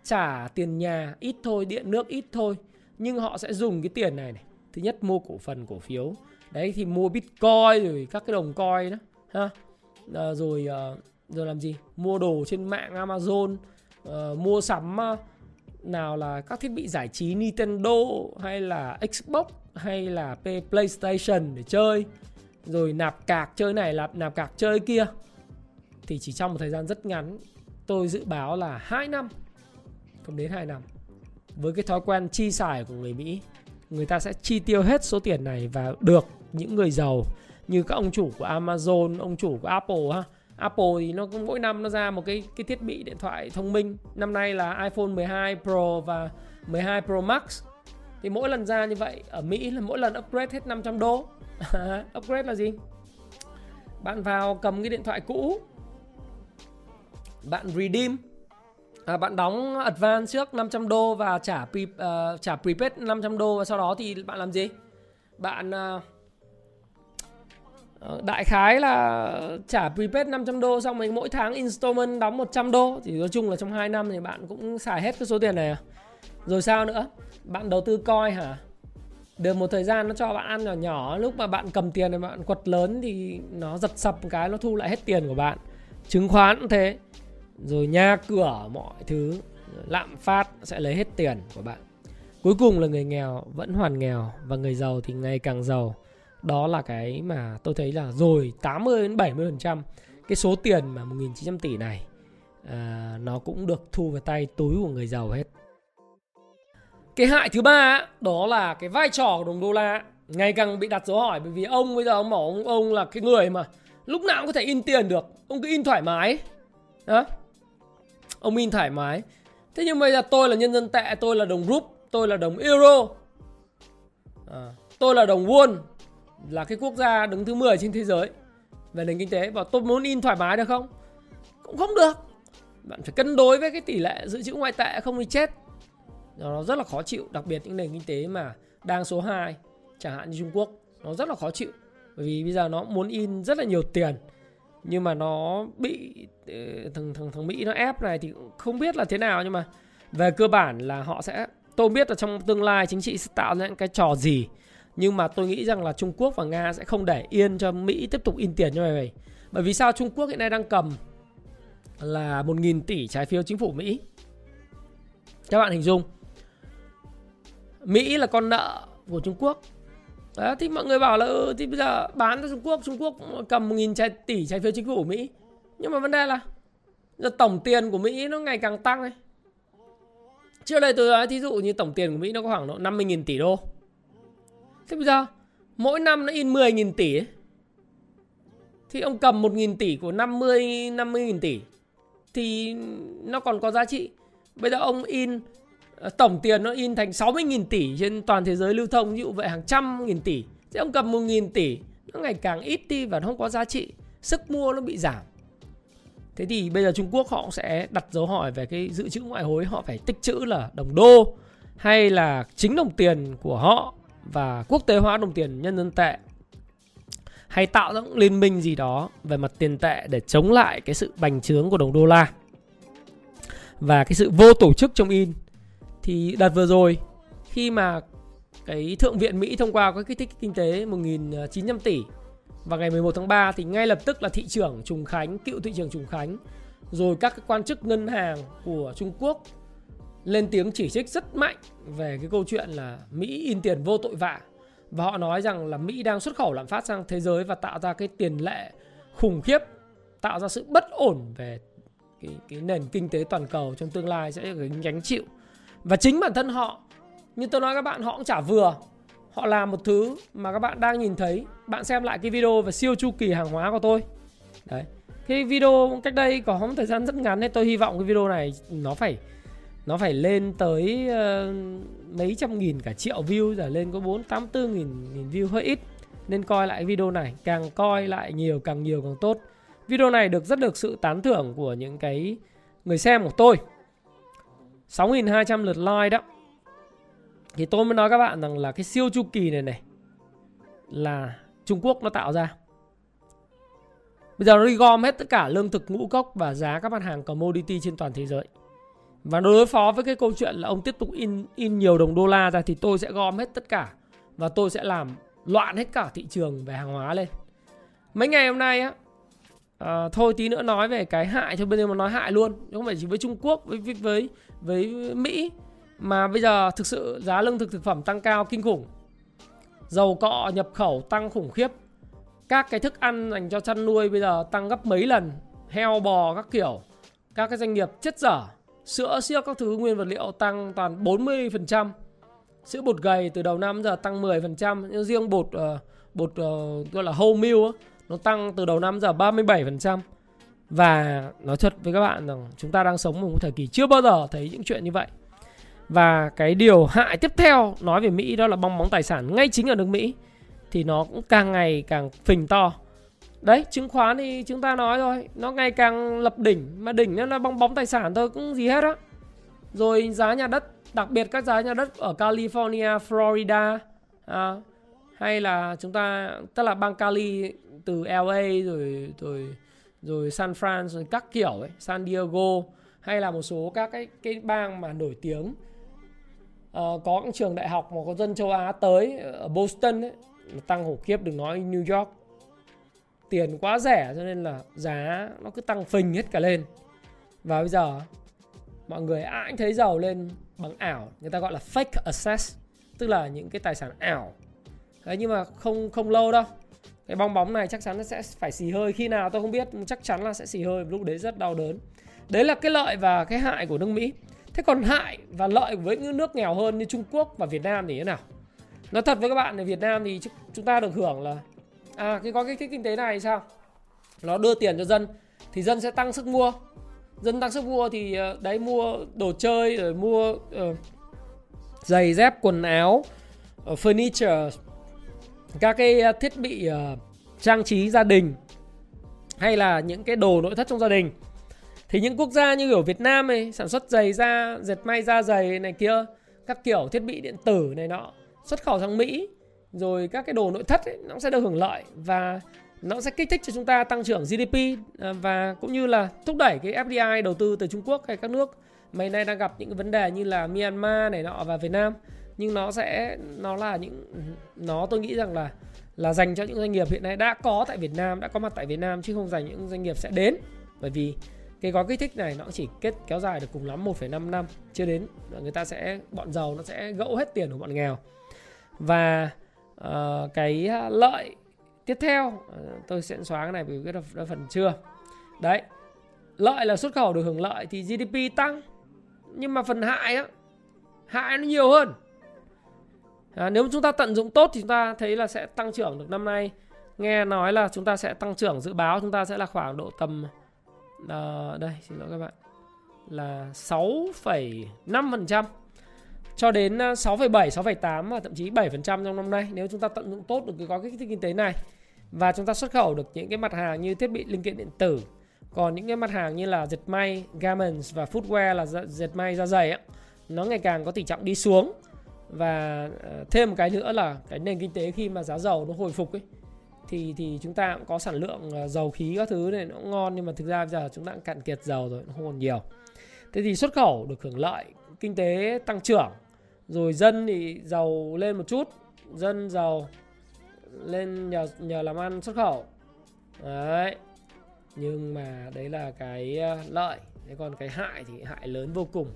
trả tiền nhà ít thôi, điện nước ít thôi. Nhưng họ sẽ dùng cái tiền này này, thứ nhất mua cổ phần, cổ phiếu. Đấy, thì mua bitcoin rồi các cái đồng coin đó ha. À, rồi uh, rồi làm gì mua đồ trên mạng Amazon, uh, mua sắm uh, nào là các thiết bị giải trí Nintendo hay là Xbox hay là PlayStation để chơi, rồi nạp cạc chơi này là nạp cạc chơi kia. Thì chỉ trong một thời gian rất ngắn, tôi dự báo là hai năm, không đến hai năm, với cái thói quen chi xài của người Mỹ, người ta sẽ chi tiêu hết số tiền này và được những người giàu như các ông chủ của Amazon, ông chủ của Apple ha. Apple thì nó cũng mỗi năm nó ra một cái cái thiết bị điện thoại thông minh. Năm nay là iPhone mười hai Pro và mười hai Pro Max. Thì mỗi lần ra như vậy ở Mỹ là mỗi lần upgrade hết năm trăm đô. Upgrade là gì? Bạn vào cầm cái điện thoại cũ, bạn redeem, à, bạn đóng advance trước năm trăm đô và trả pre, uh, trả prepaid năm trăm đô, và sau đó thì bạn làm gì? Bạn uh, đại khái là trả prepaid năm trăm đô, xong rồi mỗi tháng installment đóng một trăm đô. Thì nói chung là trong hai năm thì bạn cũng xài hết cái số tiền này. Rồi sao nữa? Bạn đầu tư coin hả? Được một thời gian nó cho bạn ăn nhỏ nhỏ, lúc mà bạn cầm tiền thì bạn quật lớn thì nó giật sập một cái, nó thu lại hết tiền của bạn. Chứng khoán cũng thế. Rồi nhà cửa mọi thứ, lạm phát sẽ lấy hết tiền của bạn. Cuối cùng là người nghèo vẫn hoàn nghèo và người giàu thì ngày càng giàu. Đó là cái mà tôi thấy là rồi tám mươi đến bảy mươi phần trăm cái số tiền mà một nghìn chín trăm tỷ này à, nó cũng được thu vào tay túi của người giàu hết. Cái hại thứ ba đó là cái vai trò của đồng đô la ngày càng bị đặt dấu hỏi, bởi vì ông bây giờ ông bảo ông, ông là cái người mà lúc nào cũng có thể in tiền được, ông cứ in thoải mái. Đó. Ông in thoải mái. Thế nhưng bây giờ tôi là nhân dân tệ, tôi là đồng rúp, tôi là đồng euro, à, tôi là đồng won, là cái quốc gia đứng thứ mười trên thế giới về nền kinh tế, và tôi muốn in thoải mái được không? Cũng không được. Bạn phải cân đối với cái tỷ lệ dự trữ ngoại tệ, không thì chết. Nó rất là khó chịu, đặc biệt những nền kinh tế mà đang số hai, chẳng hạn như Trung Quốc, nó rất là khó chịu. Bởi vì bây giờ nó muốn in rất là nhiều tiền, nhưng mà nó bị thằng, thằng, thằng Mỹ nó ép này thì không biết là thế nào. Nhưng mà về cơ bản là họ sẽ, tôi không biết là trong tương lai chính trị sẽ tạo ra những cái trò gì, nhưng mà tôi nghĩ rằng là Trung Quốc và Nga sẽ không để yên cho Mỹ tiếp tục in tiền như vậy. Bởi vì sao? Trung Quốc hiện nay đang cầm là một nghìn tỷ trái phiếu chính phủ Mỹ. Các bạn hình dung, Mỹ là con nợ của Trung Quốc. Đó, thì mọi người bảo là ừ, thì bây giờ bán cho Trung Quốc, Trung Quốc cầm một nghìn tỷ trái phiếu chính phủ Mỹ. Nhưng mà vấn đề là giờ tổng tiền của Mỹ nó ngày càng tăng ấy. Trước đây tôi nói thí dụ như tổng tiền của Mỹ nó có khoảng độ năm mươi nghìn tỷ đô. Thế bây giờ mỗi năm nó in mười nghìn tỷ ấy. Thì ông cầm một nghìn tỷ của năm mươi nghìn tỷ thì nó còn có giá trị. Bây giờ ông in, tổng tiền nó in thành sáu mươi nghìn tỷ trên toàn thế giới lưu thông, ví dụ vậy, hàng trăm nghìn tỷ. Thế ông cầm một nghìn tỷ, nó ngày càng ít đi và nó không có giá trị, sức mua nó bị giảm. Thế thì bây giờ Trung Quốc họ sẽ đặt dấu hỏi về cái dự trữ ngoại hối, họ phải tích trữ là đồng đô hay là chính đồng tiền của họ và quốc tế hóa đồng tiền nhân dân tệ, hay tạo ra liên minh gì đó về mặt tiền tệ để chống lại cái sự bành trướng của đồng đô la và cái sự vô tổ chức trong in. Thì đợt vừa rồi khi mà cái Thượng viện Mỹ thông qua cái kích thích kinh tế một nghìn chín trăm tỷ vào ngày mười một tháng ba, thì ngay lập tức là thị trưởng Trùng Khánh, cựu thị trưởng Trùng Khánh, rồi các quan chức ngân hàng của Trung Quốc lên tiếng chỉ trích rất mạnh về cái câu chuyện là Mỹ in tiền vô tội vạ. Và họ nói rằng là Mỹ đang xuất khẩu lạm phát sang thế giới và tạo ra cái tiền lệ khủng khiếp, tạo ra sự bất ổn về cái, cái nền kinh tế toàn cầu trong tương lai sẽ gánh chịu. Và chính bản thân họ, như tôi nói các bạn, họ cũng chả vừa. Họ làm một thứ mà các bạn đang nhìn thấy. Bạn xem lại cái video về siêu chu kỳ hàng hóa của tôi. Đấy, cái video cách đây có một thời gian rất ngắn nên tôi hy vọng cái video này nó phải nó phải lên tới uh, mấy trăm nghìn, cả triệu view, giờ lên có bốn trăm tám mươi tư nghìn view hơi ít. Nên coi lại video này, càng coi lại nhiều, càng nhiều càng tốt. Video này được rất được sự tán thưởng của những cái người xem của tôi. sáu nghìn hai trăm lượt like đó. Thì tôi mới nói các bạn rằng là cái siêu chu kỳ này này là Trung Quốc nó tạo ra. Bây giờ nó đi gom hết tất cả lương thực, ngũ cốc và giá các mặt hàng commodity trên toàn thế giới. Và đối phó với cái câu chuyện là ông tiếp tục in in nhiều đồng đô la ra, thì tôi sẽ gom hết tất cả và tôi sẽ làm loạn hết cả thị trường về hàng hóa lên. Mấy ngày hôm nay á, À, thôi tí nữa nói về cái hại thôi, bây giờ mà nói hại luôn, không phải chỉ với Trung Quốc, với, với, với, với Mỹ. Mà bây giờ thực sự giá lương thực thực phẩm tăng cao kinh khủng, dầu cọ nhập khẩu tăng khủng khiếp, các cái thức ăn dành cho chăn nuôi bây giờ tăng gấp mấy lần, heo bò các kiểu. Các cái doanh nghiệp chết dở, sữa siếc các thứ nguyên vật liệu tăng toàn bốn mươi phần trăm. Sữa bột gầy từ đầu năm giờ tăng mười phần trăm, nhưng riêng bột bột gọi là whole meal nó tăng từ đầu năm giờ ba mươi bảy phần trăm. Và nói thật với các bạn rằng chúng ta đang sống một thời kỳ chưa bao giờ thấy những chuyện như vậy. Và cái điều hại tiếp theo nói về Mỹ đó là bong bóng tài sản ngay chính ở nước Mỹ thì nó cũng càng ngày càng phình to. Đấy, chứng khoán thì chúng ta nói rồi, nó ngày càng lập đỉnh, mà đỉnh nó là bong bóng tài sản thôi, cũng gì hết á. Rồi giá nhà đất, đặc biệt các giá nhà đất ở California, Florida à, hay là chúng ta, tức là bang Cali từ lờ a rồi rồi rồi San Fran rồi các kiểu ấy, San Diego, hay là một số các cái cái bang mà nổi tiếng. À, có những trường đại học mà có dân châu Á tới ở Boston ấy, tăng khủng khiếp, đừng nói New York. Tiền quá rẻ cho nên là giá nó cứ tăng phình hết cả lên. Và bây giờ mọi người ai thấy giàu lên bằng ảo, người ta gọi là fake assets, tức là những cái tài sản ảo. Đấy, nhưng mà không không lâu đâu, cái bong bóng này chắc chắn nó sẽ phải xì hơi. Khi nào tôi không biết, chắc chắn là sẽ xì hơi, lúc đấy rất đau đớn. Đấy là cái lợi và cái hại của nước Mỹ. Thế còn hại và lợi với những nước nghèo hơn như Trung Quốc và Việt Nam thì thế nào? Nói thật với các bạn, ở Việt Nam thì chúng ta được hưởng là à, cái có cái, cái kinh tế này sao? Nó đưa tiền cho dân thì dân sẽ tăng sức mua. Dân tăng sức mua thì đấy, mua đồ chơi, rồi mua uh, giày dép, quần áo, uh, furniture, các cái thiết bị uh, trang trí gia đình, hay là những cái đồ nội thất trong gia đình. Thì những quốc gia như ở Việt Nam này, sản xuất giày da, dệt may da giày này kia, các kiểu thiết bị điện tử này nọ, xuất khẩu sang Mỹ, rồi các cái đồ nội thất ấy, nó sẽ được hưởng lợi và nó sẽ kích thích cho chúng ta tăng trưởng giê đê pê, và cũng như là thúc đẩy cái ép đê i đầu tư từ Trung Quốc hay các nước mấy nay đang gặp những cái vấn đề như là Myanmar này nọ và Việt Nam. Nhưng nó sẽ nó là những nó tôi nghĩ rằng là là dành cho những doanh nghiệp hiện nay đã có tại Việt Nam, đã có mặt tại Việt Nam, chứ không dành những doanh nghiệp sẽ đến. Bởi vì cái gói kích thích này nó chỉ kết kéo dài được cùng lắm một phẩy năm năm, chưa đến người ta sẽ, bọn giàu nó sẽ gẫu hết tiền của bọn nghèo. Và uh, cái lợi tiếp theo, uh, tôi sẽ xóa cái này vì cái đã phần chưa. Đấy, lợi là xuất khẩu được hưởng lợi thì giê đê pê tăng. Nhưng mà phần hại á, hại nó nhiều hơn. À, nếu chúng ta tận dụng tốt thì chúng ta thấy là sẽ tăng trưởng được năm nay. Nghe nói là chúng ta sẽ tăng trưởng, dự báo chúng ta sẽ là khoảng độ tầm uh, đây, xin lỗi các bạn, là sáu phẩy năm phần trăm cho đến sáu phẩy bảy, sáu phẩy tám và thậm chí bảy phần trăm trong năm nay, nếu chúng ta tận dụng tốt được cái gói kích thích kinh tế này và chúng ta xuất khẩu được những cái mặt hàng như thiết bị linh kiện điện tử. Còn những cái mặt hàng như là dệt may, garments và footwear là dệt may da giày ấy, nó ngày càng có tỷ trọng đi xuống. Và thêm một cái nữa là cái nền kinh tế khi mà giá dầu nó hồi phục ấy, thì thì chúng ta cũng có sản lượng dầu khí các thứ này nó cũng ngon, nhưng mà thực ra bây giờ chúng ta cũng cạn kiệt dầu rồi, nó không còn nhiều. Thế thì xuất khẩu được hưởng lợi, kinh tế tăng trưởng. Rồi dân thì giàu lên một chút, dân giàu lên nhờ, nhờ làm ăn xuất khẩu. Đấy. Nhưng mà đấy là cái lợi. Thế còn cái hại thì hại lớn vô cùng.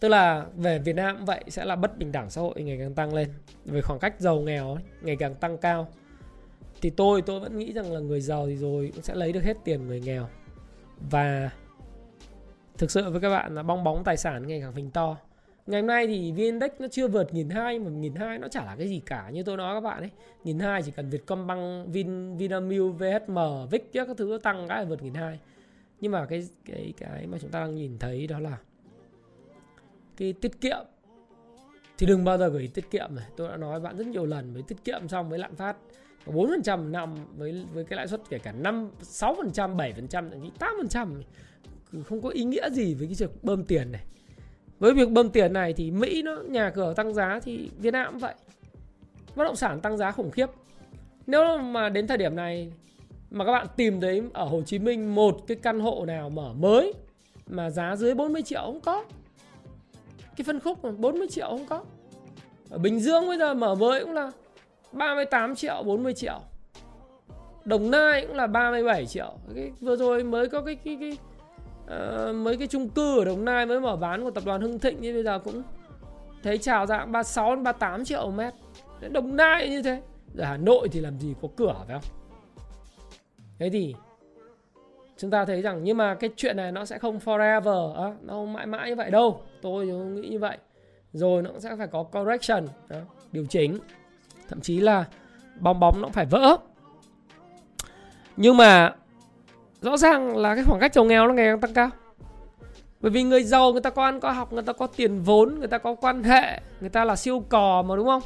Tức là về Việt Nam cũng vậy, sẽ là bất bình đẳng xã hội ngày càng tăng lên, về khoảng cách giàu nghèo ấy, ngày càng tăng cao. Thì tôi tôi vẫn nghĩ rằng là người giàu thì rồi cũng sẽ lấy được hết tiền người nghèo. Và thực sự với các bạn là bong bóng tài sản ngày càng phình to. Ngày hôm nay thì vê en-Index nó chưa vượt một nghìn hai trăm, mà một nghìn hai trăm nó chả là cái gì cả. Như tôi nói các bạn ấy, một nghìn hai trăm chỉ cần Vietcombank, Vin, Vinamilk, vê hát em, vê i xê các thứ tăng cái là vượt một nghìn hai trăm. Nhưng mà cái, cái, cái mà chúng ta đang nhìn thấy đó là cái tiết kiệm. Thì đừng bao giờ gửi tiết kiệm này. Tôi đã nói với bạn rất nhiều lần, với tiết kiệm xong với lạm phát bốn phần trăm năm, với, với cái lãi suất kể cả năm, sáu phần trăm, bảy phần trăm, tám phần trăm, không có ý nghĩa gì với cái việc bơm tiền này. Với việc bơm tiền này thì Mỹ nó nhà cửa tăng giá thì Việt Nam cũng vậy. Bất động sản tăng giá khủng khiếp. Nếu mà đến thời điểm này mà các bạn tìm thấy ở Hồ Chí Minh một cái căn hộ nào mở mới mà giá dưới bốn mươi triệu không có. Cái phân khúc bốn mươi triệu không có. Ở Bình Dương bây giờ mở mới cũng là ba mươi tám triệu, bốn mươi triệu. Đồng Nai cũng là ba mươi bảy triệu. Cái, vừa rồi mới có cái cái, cái uh, mấy cái chung cư ở Đồng Nai mới mở bán của tập đoàn Hưng Thịnh, như bây giờ cũng thấy trào dạng ba mươi sáu đến ba mươi tám triệu mét. Đồng Nai như thế. Giờ Hà Nội thì làm gì có cửa, phải không? Thế thì chúng ta thấy rằng, nhưng mà cái chuyện này nó sẽ không forever, đó, nó không mãi mãi như vậy đâu. Tôi nghĩ như vậy. Rồi nó cũng sẽ phải có correction, đó, điều chỉnh. Thậm chí là bong bóng nó cũng phải vỡ. Nhưng mà rõ ràng là cái khoảng cách giàu nghèo nó ngày càng tăng cao. Bởi vì người giàu người ta có ăn có học, người ta có tiền vốn, người ta có quan hệ, người ta là siêu cò mà, đúng không?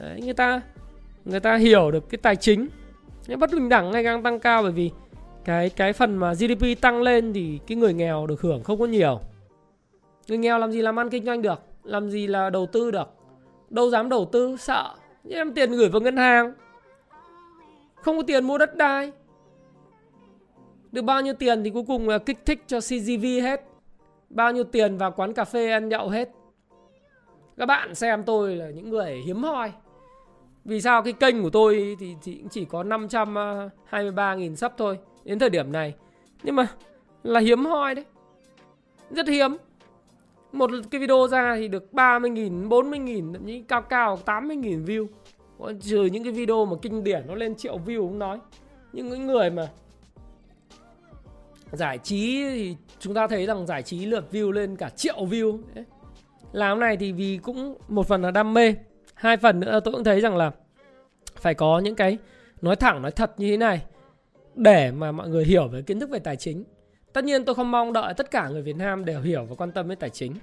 Đấy, người ta người ta hiểu được cái tài chính. Những bất bình đẳng ngày càng tăng cao, bởi vì cái cái phần mà giê đê pê tăng lên thì cái người nghèo được hưởng không có nhiều. Người nghèo làm gì làm ăn kinh doanh được, làm gì là đầu tư được, đâu dám đầu tư, sợ. Nhưng em tiền gửi vào ngân hàng, không có tiền mua đất đai. Được bao nhiêu tiền thì cuối cùng là kích thích cho xê giê vê hết, bao nhiêu tiền vào quán cà phê ăn nhậu hết. Các bạn xem tôi là những người hiếm hoi. Vì sao? Cái kênh của tôi thì, thì cũng chỉ có năm trăm hai mươi ba nghìn sub thôi đến thời điểm này. Nhưng mà là hiếm hoi đấy, rất hiếm. Một cái video ra thì được ba mươi nghìn, bốn mươi nghìn, thậm chí cao cao tám mươi nghìn view. Trừ những cái video mà kinh điển nó lên triệu view cũng nói. Nhưng những người mà giải trí thì chúng ta thấy rằng giải trí lượt view lên cả triệu view. Đấy. Làm này thì vì cũng một phần là đam mê, hai phần nữa tôi cũng thấy rằng là phải có những cái nói thẳng nói thật như thế này để mà mọi người hiểu về kiến thức về tài chính. Tất nhiên tôi không mong đợi tất cả người Việt Nam đều hiểu và quan tâm đến tài chính.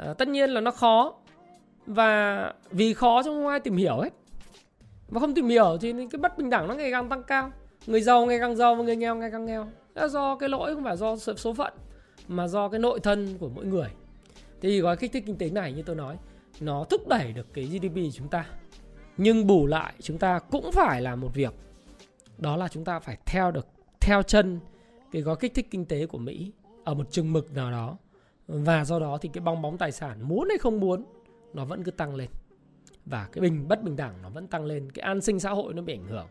À, tất nhiên là nó khó. Và vì khó chứ không ai tìm hiểu hết. Mà không tìm hiểu thì cái bất bình đẳng nó ngày càng tăng cao. Người giàu ngày càng giàu và người nghèo ngày càng nghèo. Đó là do cái lỗi, không phải do số phận, mà do cái nội thân của mỗi người. Thì gói kích thích kinh tế này như tôi nói, nó thúc đẩy được cái giê đê pê của chúng ta. Nhưng bù lại chúng ta cũng phải làm một việc. Đó là chúng ta phải theo được, theo chân cái gói kích thích kinh tế của Mỹ ở một chừng mực nào đó. Và do đó thì cái bong bóng tài sản, muốn hay không muốn, nó vẫn cứ tăng lên. Và cái bình bất bình đẳng nó vẫn tăng lên. Cái an sinh xã hội nó bị ảnh hưởng.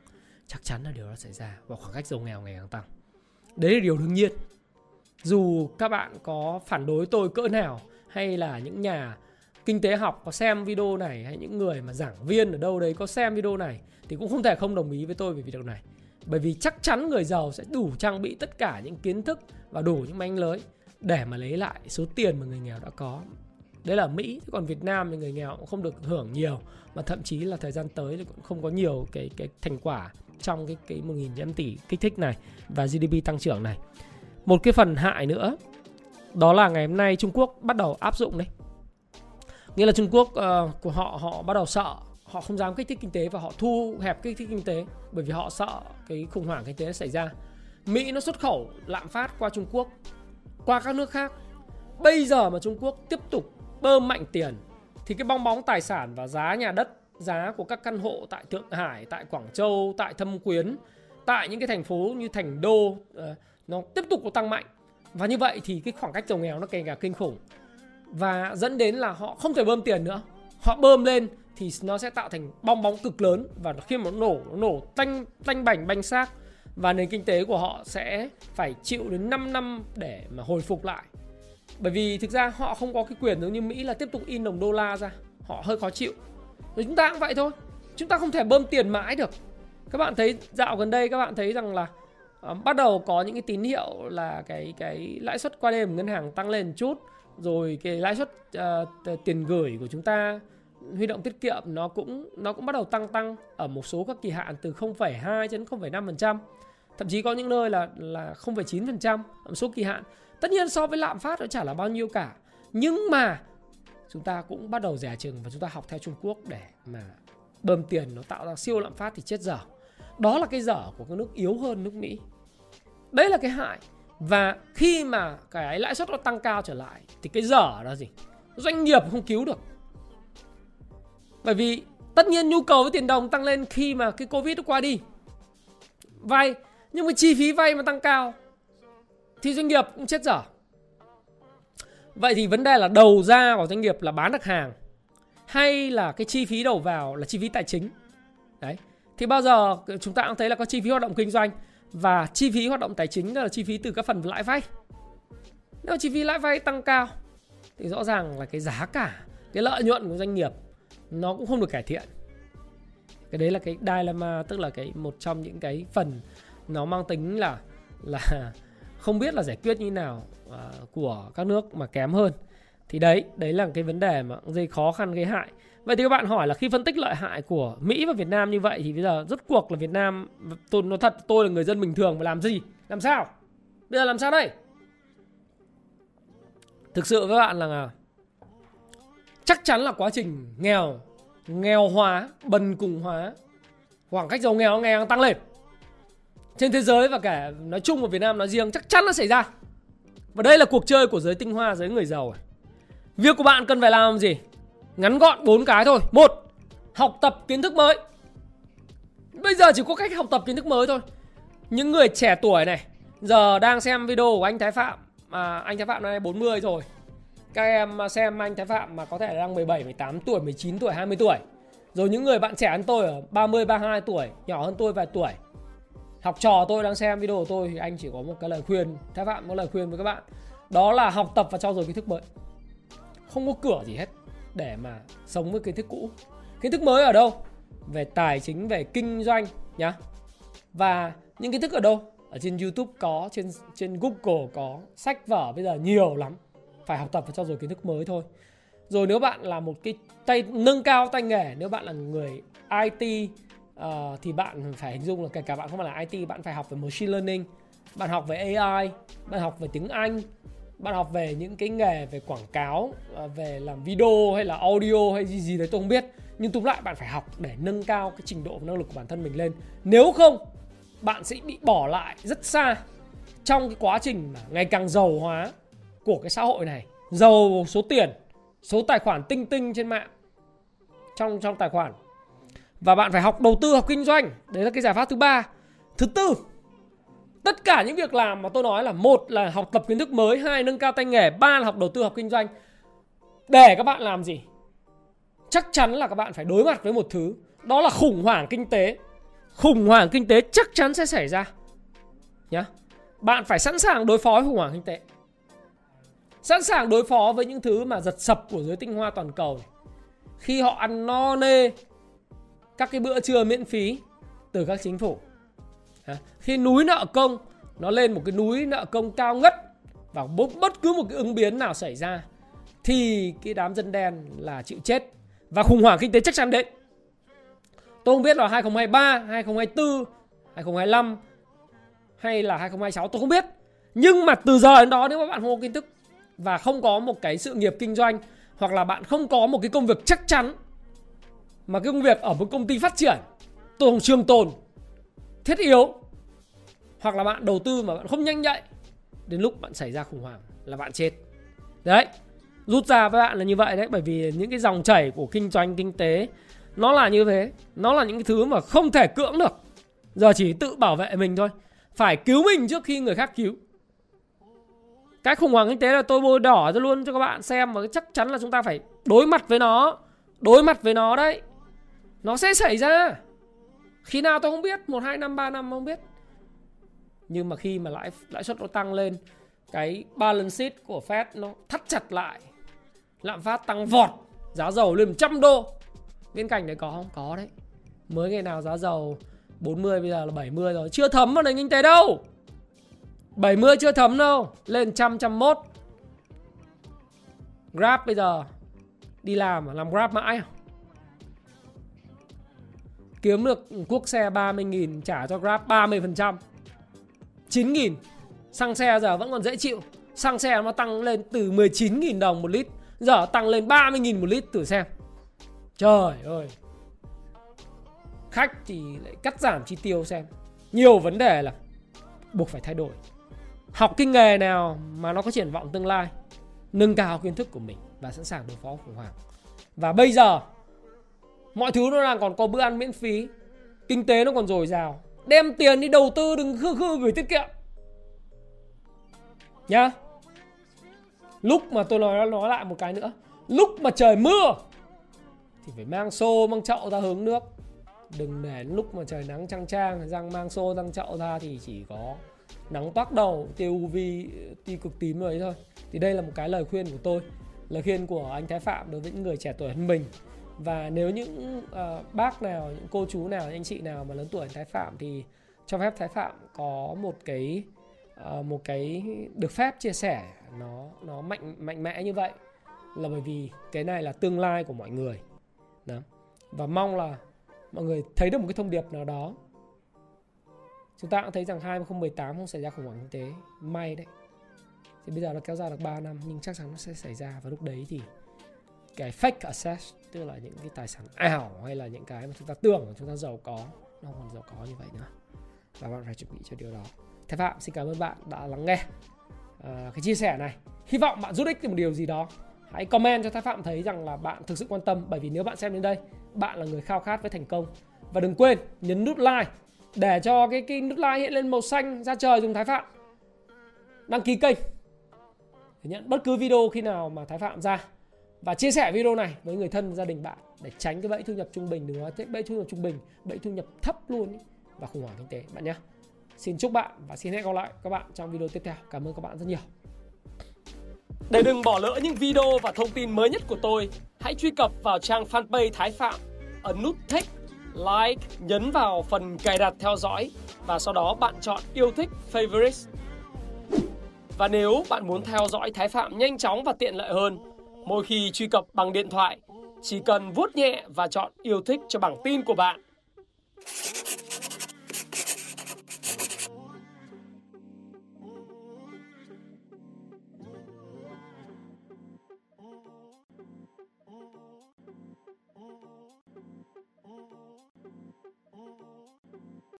Chắc chắn là điều đó xảy ra. Và khoảng cách giàu nghèo ngày càng tăng. Đấy là điều đương nhiên. Dù các bạn có phản đối tôi cỡ nào, hay là những nhà kinh tế học có xem video này, hay những người mà giảng viên ở đâu đấy có xem video này, thì cũng không thể không đồng ý với tôi về việc này. Bởi vì chắc chắn người giàu sẽ đủ trang bị tất cả những kiến thức và đủ những manh lưới để mà lấy lại số tiền mà người nghèo đã có. Đấy là Mỹ. Còn Việt Nam thì người nghèo cũng không được hưởng nhiều, mà thậm chí là thời gian tới thì cũng không có nhiều cái, cái thành quả trong cái, cái một nghìn tỷ kích thích này và giê đê pê tăng trưởng này. Một cái phần hại nữa, đó là ngày hôm nay Trung Quốc bắt đầu áp dụng đấy. Nghĩa là Trung Quốc uh, của họ, họ bắt đầu sợ. Họ không dám kích thích kinh tế và họ thu hẹp kích thích kinh tế, bởi vì họ sợ cái khủng hoảng kinh tế xảy ra. Mỹ nó xuất khẩu lạm phát qua Trung Quốc, qua các nước khác. Bây giờ mà Trung Quốc tiếp tục bơm mạnh tiền thì cái bong bóng tài sản và giá nhà đất, giá của các căn hộ tại Thượng Hải, tại Quảng Châu, tại Thâm Quyến, tại những cái thành phố như Thành Đô, nó tiếp tục có tăng mạnh. Và như vậy thì cái khoảng cách giàu nghèo nó càng càng kinh khủng. Và dẫn đến là họ không thể bơm tiền nữa. Họ bơm lên thì nó sẽ tạo thành bong bóng cực lớn. Và khi mà nó nổ, nó nổ tanh, tanh bành banh xác. Và nền kinh tế của họ sẽ phải chịu đến năm năm để mà hồi phục lại. Bởi vì thực ra họ không có cái quyền giống như Mỹ là tiếp tục in đồng đô la ra. Họ hơi khó chịu. Rồi chúng ta cũng vậy thôi. Chúng ta không thể bơm tiền mãi được. Các bạn thấy dạo gần đây các bạn thấy rằng là uh, bắt đầu có những cái tín hiệu là cái, cái lãi suất qua đêm ngân hàng tăng lên một chút. Rồi cái lãi suất uh, tiền gửi của chúng ta, huy động tiết kiệm nó cũng nó cũng bắt đầu tăng tăng ở một số các kỳ hạn từ không phẩy hai đến không phẩy năm phần trăm, thậm chí có những nơi là là không phẩy chín phần trăm ở một số kỳ hạn. Tất nhiên so với lạm phát nó chả là bao nhiêu cả, nhưng mà chúng ta cũng bắt đầu dè chừng và chúng ta học theo Trung Quốc để mà bơm tiền nó tạo ra siêu lạm phát thì chết dở. Đó là cái dở của các nước yếu hơn nước Mỹ. Đấy là cái hại. Và khi mà cái lãi suất nó tăng cao trở lại thì cái dở là gì? Doanh nghiệp không cứu được. Bởi vì tất nhiên nhu cầu với tiền đồng tăng lên khi mà cái Covid nó qua đi. Vay, nhưng mà chi phí vay mà tăng cao thì doanh nghiệp cũng chết dở. Vậy thì vấn đề là đầu ra của doanh nghiệp là bán được hàng, hay là cái chi phí đầu vào là chi phí tài chính. Đấy. Thì bao giờ chúng ta cũng thấy là có chi phí hoạt động kinh doanh và chi phí hoạt động tài chính, đó là chi phí từ các phần lãi vay. Nếu chi phí lãi vay tăng cao thì rõ ràng là cái giá cả, cái lợi nhuận của doanh nghiệp nó cũng không được cải thiện. Cái đấy là cái dilemma, tức là cái một trong những cái phần nó mang tính là là không biết là giải quyết như thế nào của các nước mà kém hơn. Thì đấy, đấy là cái vấn đề mà gây khó khăn, gây hại. Vậy thì các bạn hỏi là khi phân tích lợi hại của Mỹ và Việt Nam như vậy thì bây giờ rốt cuộc là Việt Nam, tôi nói thật, tôi là người dân bình thường mà làm gì, làm sao? Bây giờ làm sao đây? Thực sự với bạn là chắc chắn là quá trình nghèo, nghèo hóa, bần cùng hóa, khoảng cách giàu nghèo ngày càng tăng lên trên thế giới và cả nói chung và Việt Nam nói riêng, chắc chắn nó xảy ra. Và đây là cuộc chơi của giới tinh hoa, giới người giàu. Việc của bạn cần phải làm gì? Ngắn gọn bốn cái thôi. Một, học tập kiến thức mới. Bây giờ chỉ có cách học tập kiến thức mới thôi. Những người trẻ tuổi này giờ đang xem video của anh Thái Phạm, à, anh Thái Phạm năm nay bốn mươi rồi. Các em xem anh Thái Phạm mà có thể là đang mười bảy, mười tám tuổi, mười chín tuổi, hai mươi tuổi. Rồi những người bạn trẻ hơn tôi ở ba mươi, ba mươi hai tuổi, nhỏ hơn tôi vài tuổi, học trò tôi đang xem video của tôi, thì anh chỉ có một cái lời khuyên, Thái Phạm có lời khuyên với các bạn, đó là học tập và trau dồi kiến thức mới. Không có cửa gì hết để mà sống với kiến thức cũ. Kiến thức mới ở đâu? Về tài chính, về kinh doanh nhá. Và những kiến thức ở đâu? Ở trên YouTube có, trên trên Google có, sách vở bây giờ nhiều lắm. Phải học tập và trau dồi kiến thức mới thôi. Rồi nếu bạn là một cái tay nâng cao tay nghề, nếu bạn là người i tê uh, thì bạn phải hình dung là kể cả bạn không phải là i tê, bạn phải học về machine learning, bạn học về a i, bạn học về tiếng Anh, bạn học về những cái nghề về quảng cáo, về làm video hay là audio hay gì gì đấy tôi không biết. Nhưng tóm lại bạn phải học để nâng cao cái trình độ và năng lực của bản thân mình lên. Nếu không, bạn sẽ bị bỏ lại rất xa trong cái quá trình mà ngày càng giàu hóa của cái xã hội này. Giàu số tiền, số tài khoản tinh tinh trên mạng, trong, trong tài khoản. Và bạn phải học đầu tư, học kinh doanh. Đấy là cái giải pháp thứ ba. Thứ tư, tất cả những việc làm mà tôi nói là: một là học tập kiến thức mới, hai nâng cao tay nghề, ba là học đầu tư, học kinh doanh. Để các bạn làm gì? Chắc chắn là các bạn phải đối mặt với một thứ, đó là khủng hoảng kinh tế. Khủng hoảng kinh tế chắc chắn sẽ xảy ra nhá. Bạn phải sẵn sàng đối phó với khủng hoảng kinh tế, sẵn sàng đối phó với những thứ mà giật sập của giới tinh hoa toàn cầu này. Khi họ ăn no nê các cái bữa trưa miễn phí từ các chính phủ, khi núi nợ công nó lên một cái núi nợ công cao ngất, và bất cứ một cái ứng biến nào xảy ra thì cái đám dân đen là chịu chết. Và khủng hoảng kinh tế chắc chắn đến. Tôi không biết là hai không hai ba, hai không hai tư, hai không hai lăm hay là hai không hai sáu, tôi không biết. Nhưng mà từ giờ đến đó, nếu mà bạn không có kiến thức và không có một cái sự nghiệp kinh doanh, hoặc là bạn không có một cái công việc chắc chắn, mà cái công việc ở một công ty phát triển, tồn trường tồn thiết yếu, hoặc là bạn đầu tư mà bạn không nhanh nhạy, đến lúc bạn xảy ra khủng hoảng là bạn chết. Đấy, rút ra với bạn là như vậy đấy. Bởi vì những cái dòng chảy của kinh doanh, kinh tế nó là như thế. Nó là những cái thứ mà không thể cưỡng được. Giờ chỉ tự bảo vệ mình thôi. Phải cứu mình trước khi người khác cứu. Cái khủng hoảng kinh tế là tôi bôi đỏ ra luôn cho các bạn xem, mà chắc chắn là chúng ta phải đối mặt với nó. Đối mặt với nó đấy. Nó sẽ xảy ra. Khi nào tôi không biết, một, hai năm, ba năm không biết. Nhưng mà khi mà lãi, lãi suất nó tăng lên, cái balance sheet của Fed nó thắt chặt lại, lạm phát tăng vọt, giá dầu lên một trăm đô. Bên cạnh đấy có không? Có đấy. Mới ngày nào giá dầu bốn mươi, bây giờ là bảy mươi rồi. Chưa thấm vào nền kinh tế đâu. bảy mươi chưa thấm đâu. Lên một trăm, một trăm mốt. Grab bây giờ đi làm, làm Grab mãi không? Kiếm được quốc xe ba mươi nghìn, trả cho Grab ba mươi phần trăm, chín nghìn. Xăng xe giờ vẫn còn dễ chịu. Xăng xe nó tăng lên từ mười chín nghìn đồng một lít, giờ tăng lên ba mươi nghìn một lít, thử xem. Trời ơi. Khách thì lại cắt giảm chi tiêu xem. Nhiều vấn đề là buộc phải thay đổi. Học cái nghề nào mà nó có triển vọng tương lai, nâng cao kiến thức của mình và sẵn sàng đối phó khủng hoảng. Và bây giờ mọi thứ nó đang còn có bữa ăn miễn phí, kinh tế nó còn dồi dào, đem tiền đi đầu tư, đừng khư khư gửi tiết kiệm nhá. Lúc mà tôi nói nói lại một cái nữa, lúc mà trời mưa thì phải mang xô mang chậu ra hướng nước, Đừng để lúc mà trời nắng chang chang răng mang xô răng chậu ra thì chỉ có nắng toát đầu, tia u vê, tia cực tím rồi thôi. Thì đây là một cái lời khuyên của tôi, lời khuyên của anh Thái Phạm đối với những người trẻ tuổi hơn mình. Và nếu những uh, bác nào, những cô chú nào, những anh chị nào mà lớn tuổi hơn Thái Phạm thì cho phép Thái Phạm có một cái uh, một cái được phép chia sẻ nó nó mạnh mạnh mẽ như vậy, là bởi vì cái này là tương lai của mọi người. Đó. Và mong là mọi người thấy được một cái thông điệp nào đó. Chúng ta cũng thấy rằng hai không một tám không xảy ra khủng hoảng kinh tế, may đấy. Thì bây giờ nó kéo ra được ba năm, nhưng chắc chắn nó sẽ xảy ra. Và lúc đấy thì cái fake asset, tức là những cái tài sản ảo hay là những cái mà chúng ta tưởng chúng ta giàu có, nó không còn giàu có như vậy nữa. Và bạn phải chuẩn bị cho điều đó. Thái Phạm xin cảm ơn bạn đã lắng nghe à, cái chia sẻ này. Hy vọng bạn rút ích từ một điều gì đó. Hãy comment cho Thái Phạm thấy rằng là bạn thực sự quan tâm. Bởi vì nếu bạn xem đến đây, bạn là người khao khát với thành công. Và đừng quên nhấn nút like để cho cái, cái nút like hiện lên màu xanh ra trời dùng Thái Phạm. Đăng ký kênh để nhận bất cứ video khi nào mà Thái Phạm ra. Và chia sẻ video này với người thân, gia đình bạn để tránh cái bẫy thu nhập trung bình. Đừng nói bẫy thu nhập trung bình, bẫy thu nhập thấp luôn ý. Và khủng hoảng kinh tế bạn nhé. Xin chúc bạn và xin hẹn gặp lại các bạn trong video tiếp theo. Cảm ơn các bạn rất nhiều. Để đừng bỏ lỡ những video và thông tin mới nhất của tôi, hãy truy cập vào trang fanpage Thái Phạm, ấn nút thích, like, nhấn vào phần cài đặt theo dõi và sau đó bạn chọn yêu thích favorites. Và nếu bạn muốn theo dõi Thái Phạm nhanh chóng và tiện lợi hơn, mỗi khi truy cập bằng điện thoại, chỉ cần vuốt nhẹ và chọn yêu thích cho bảng tin của bạn.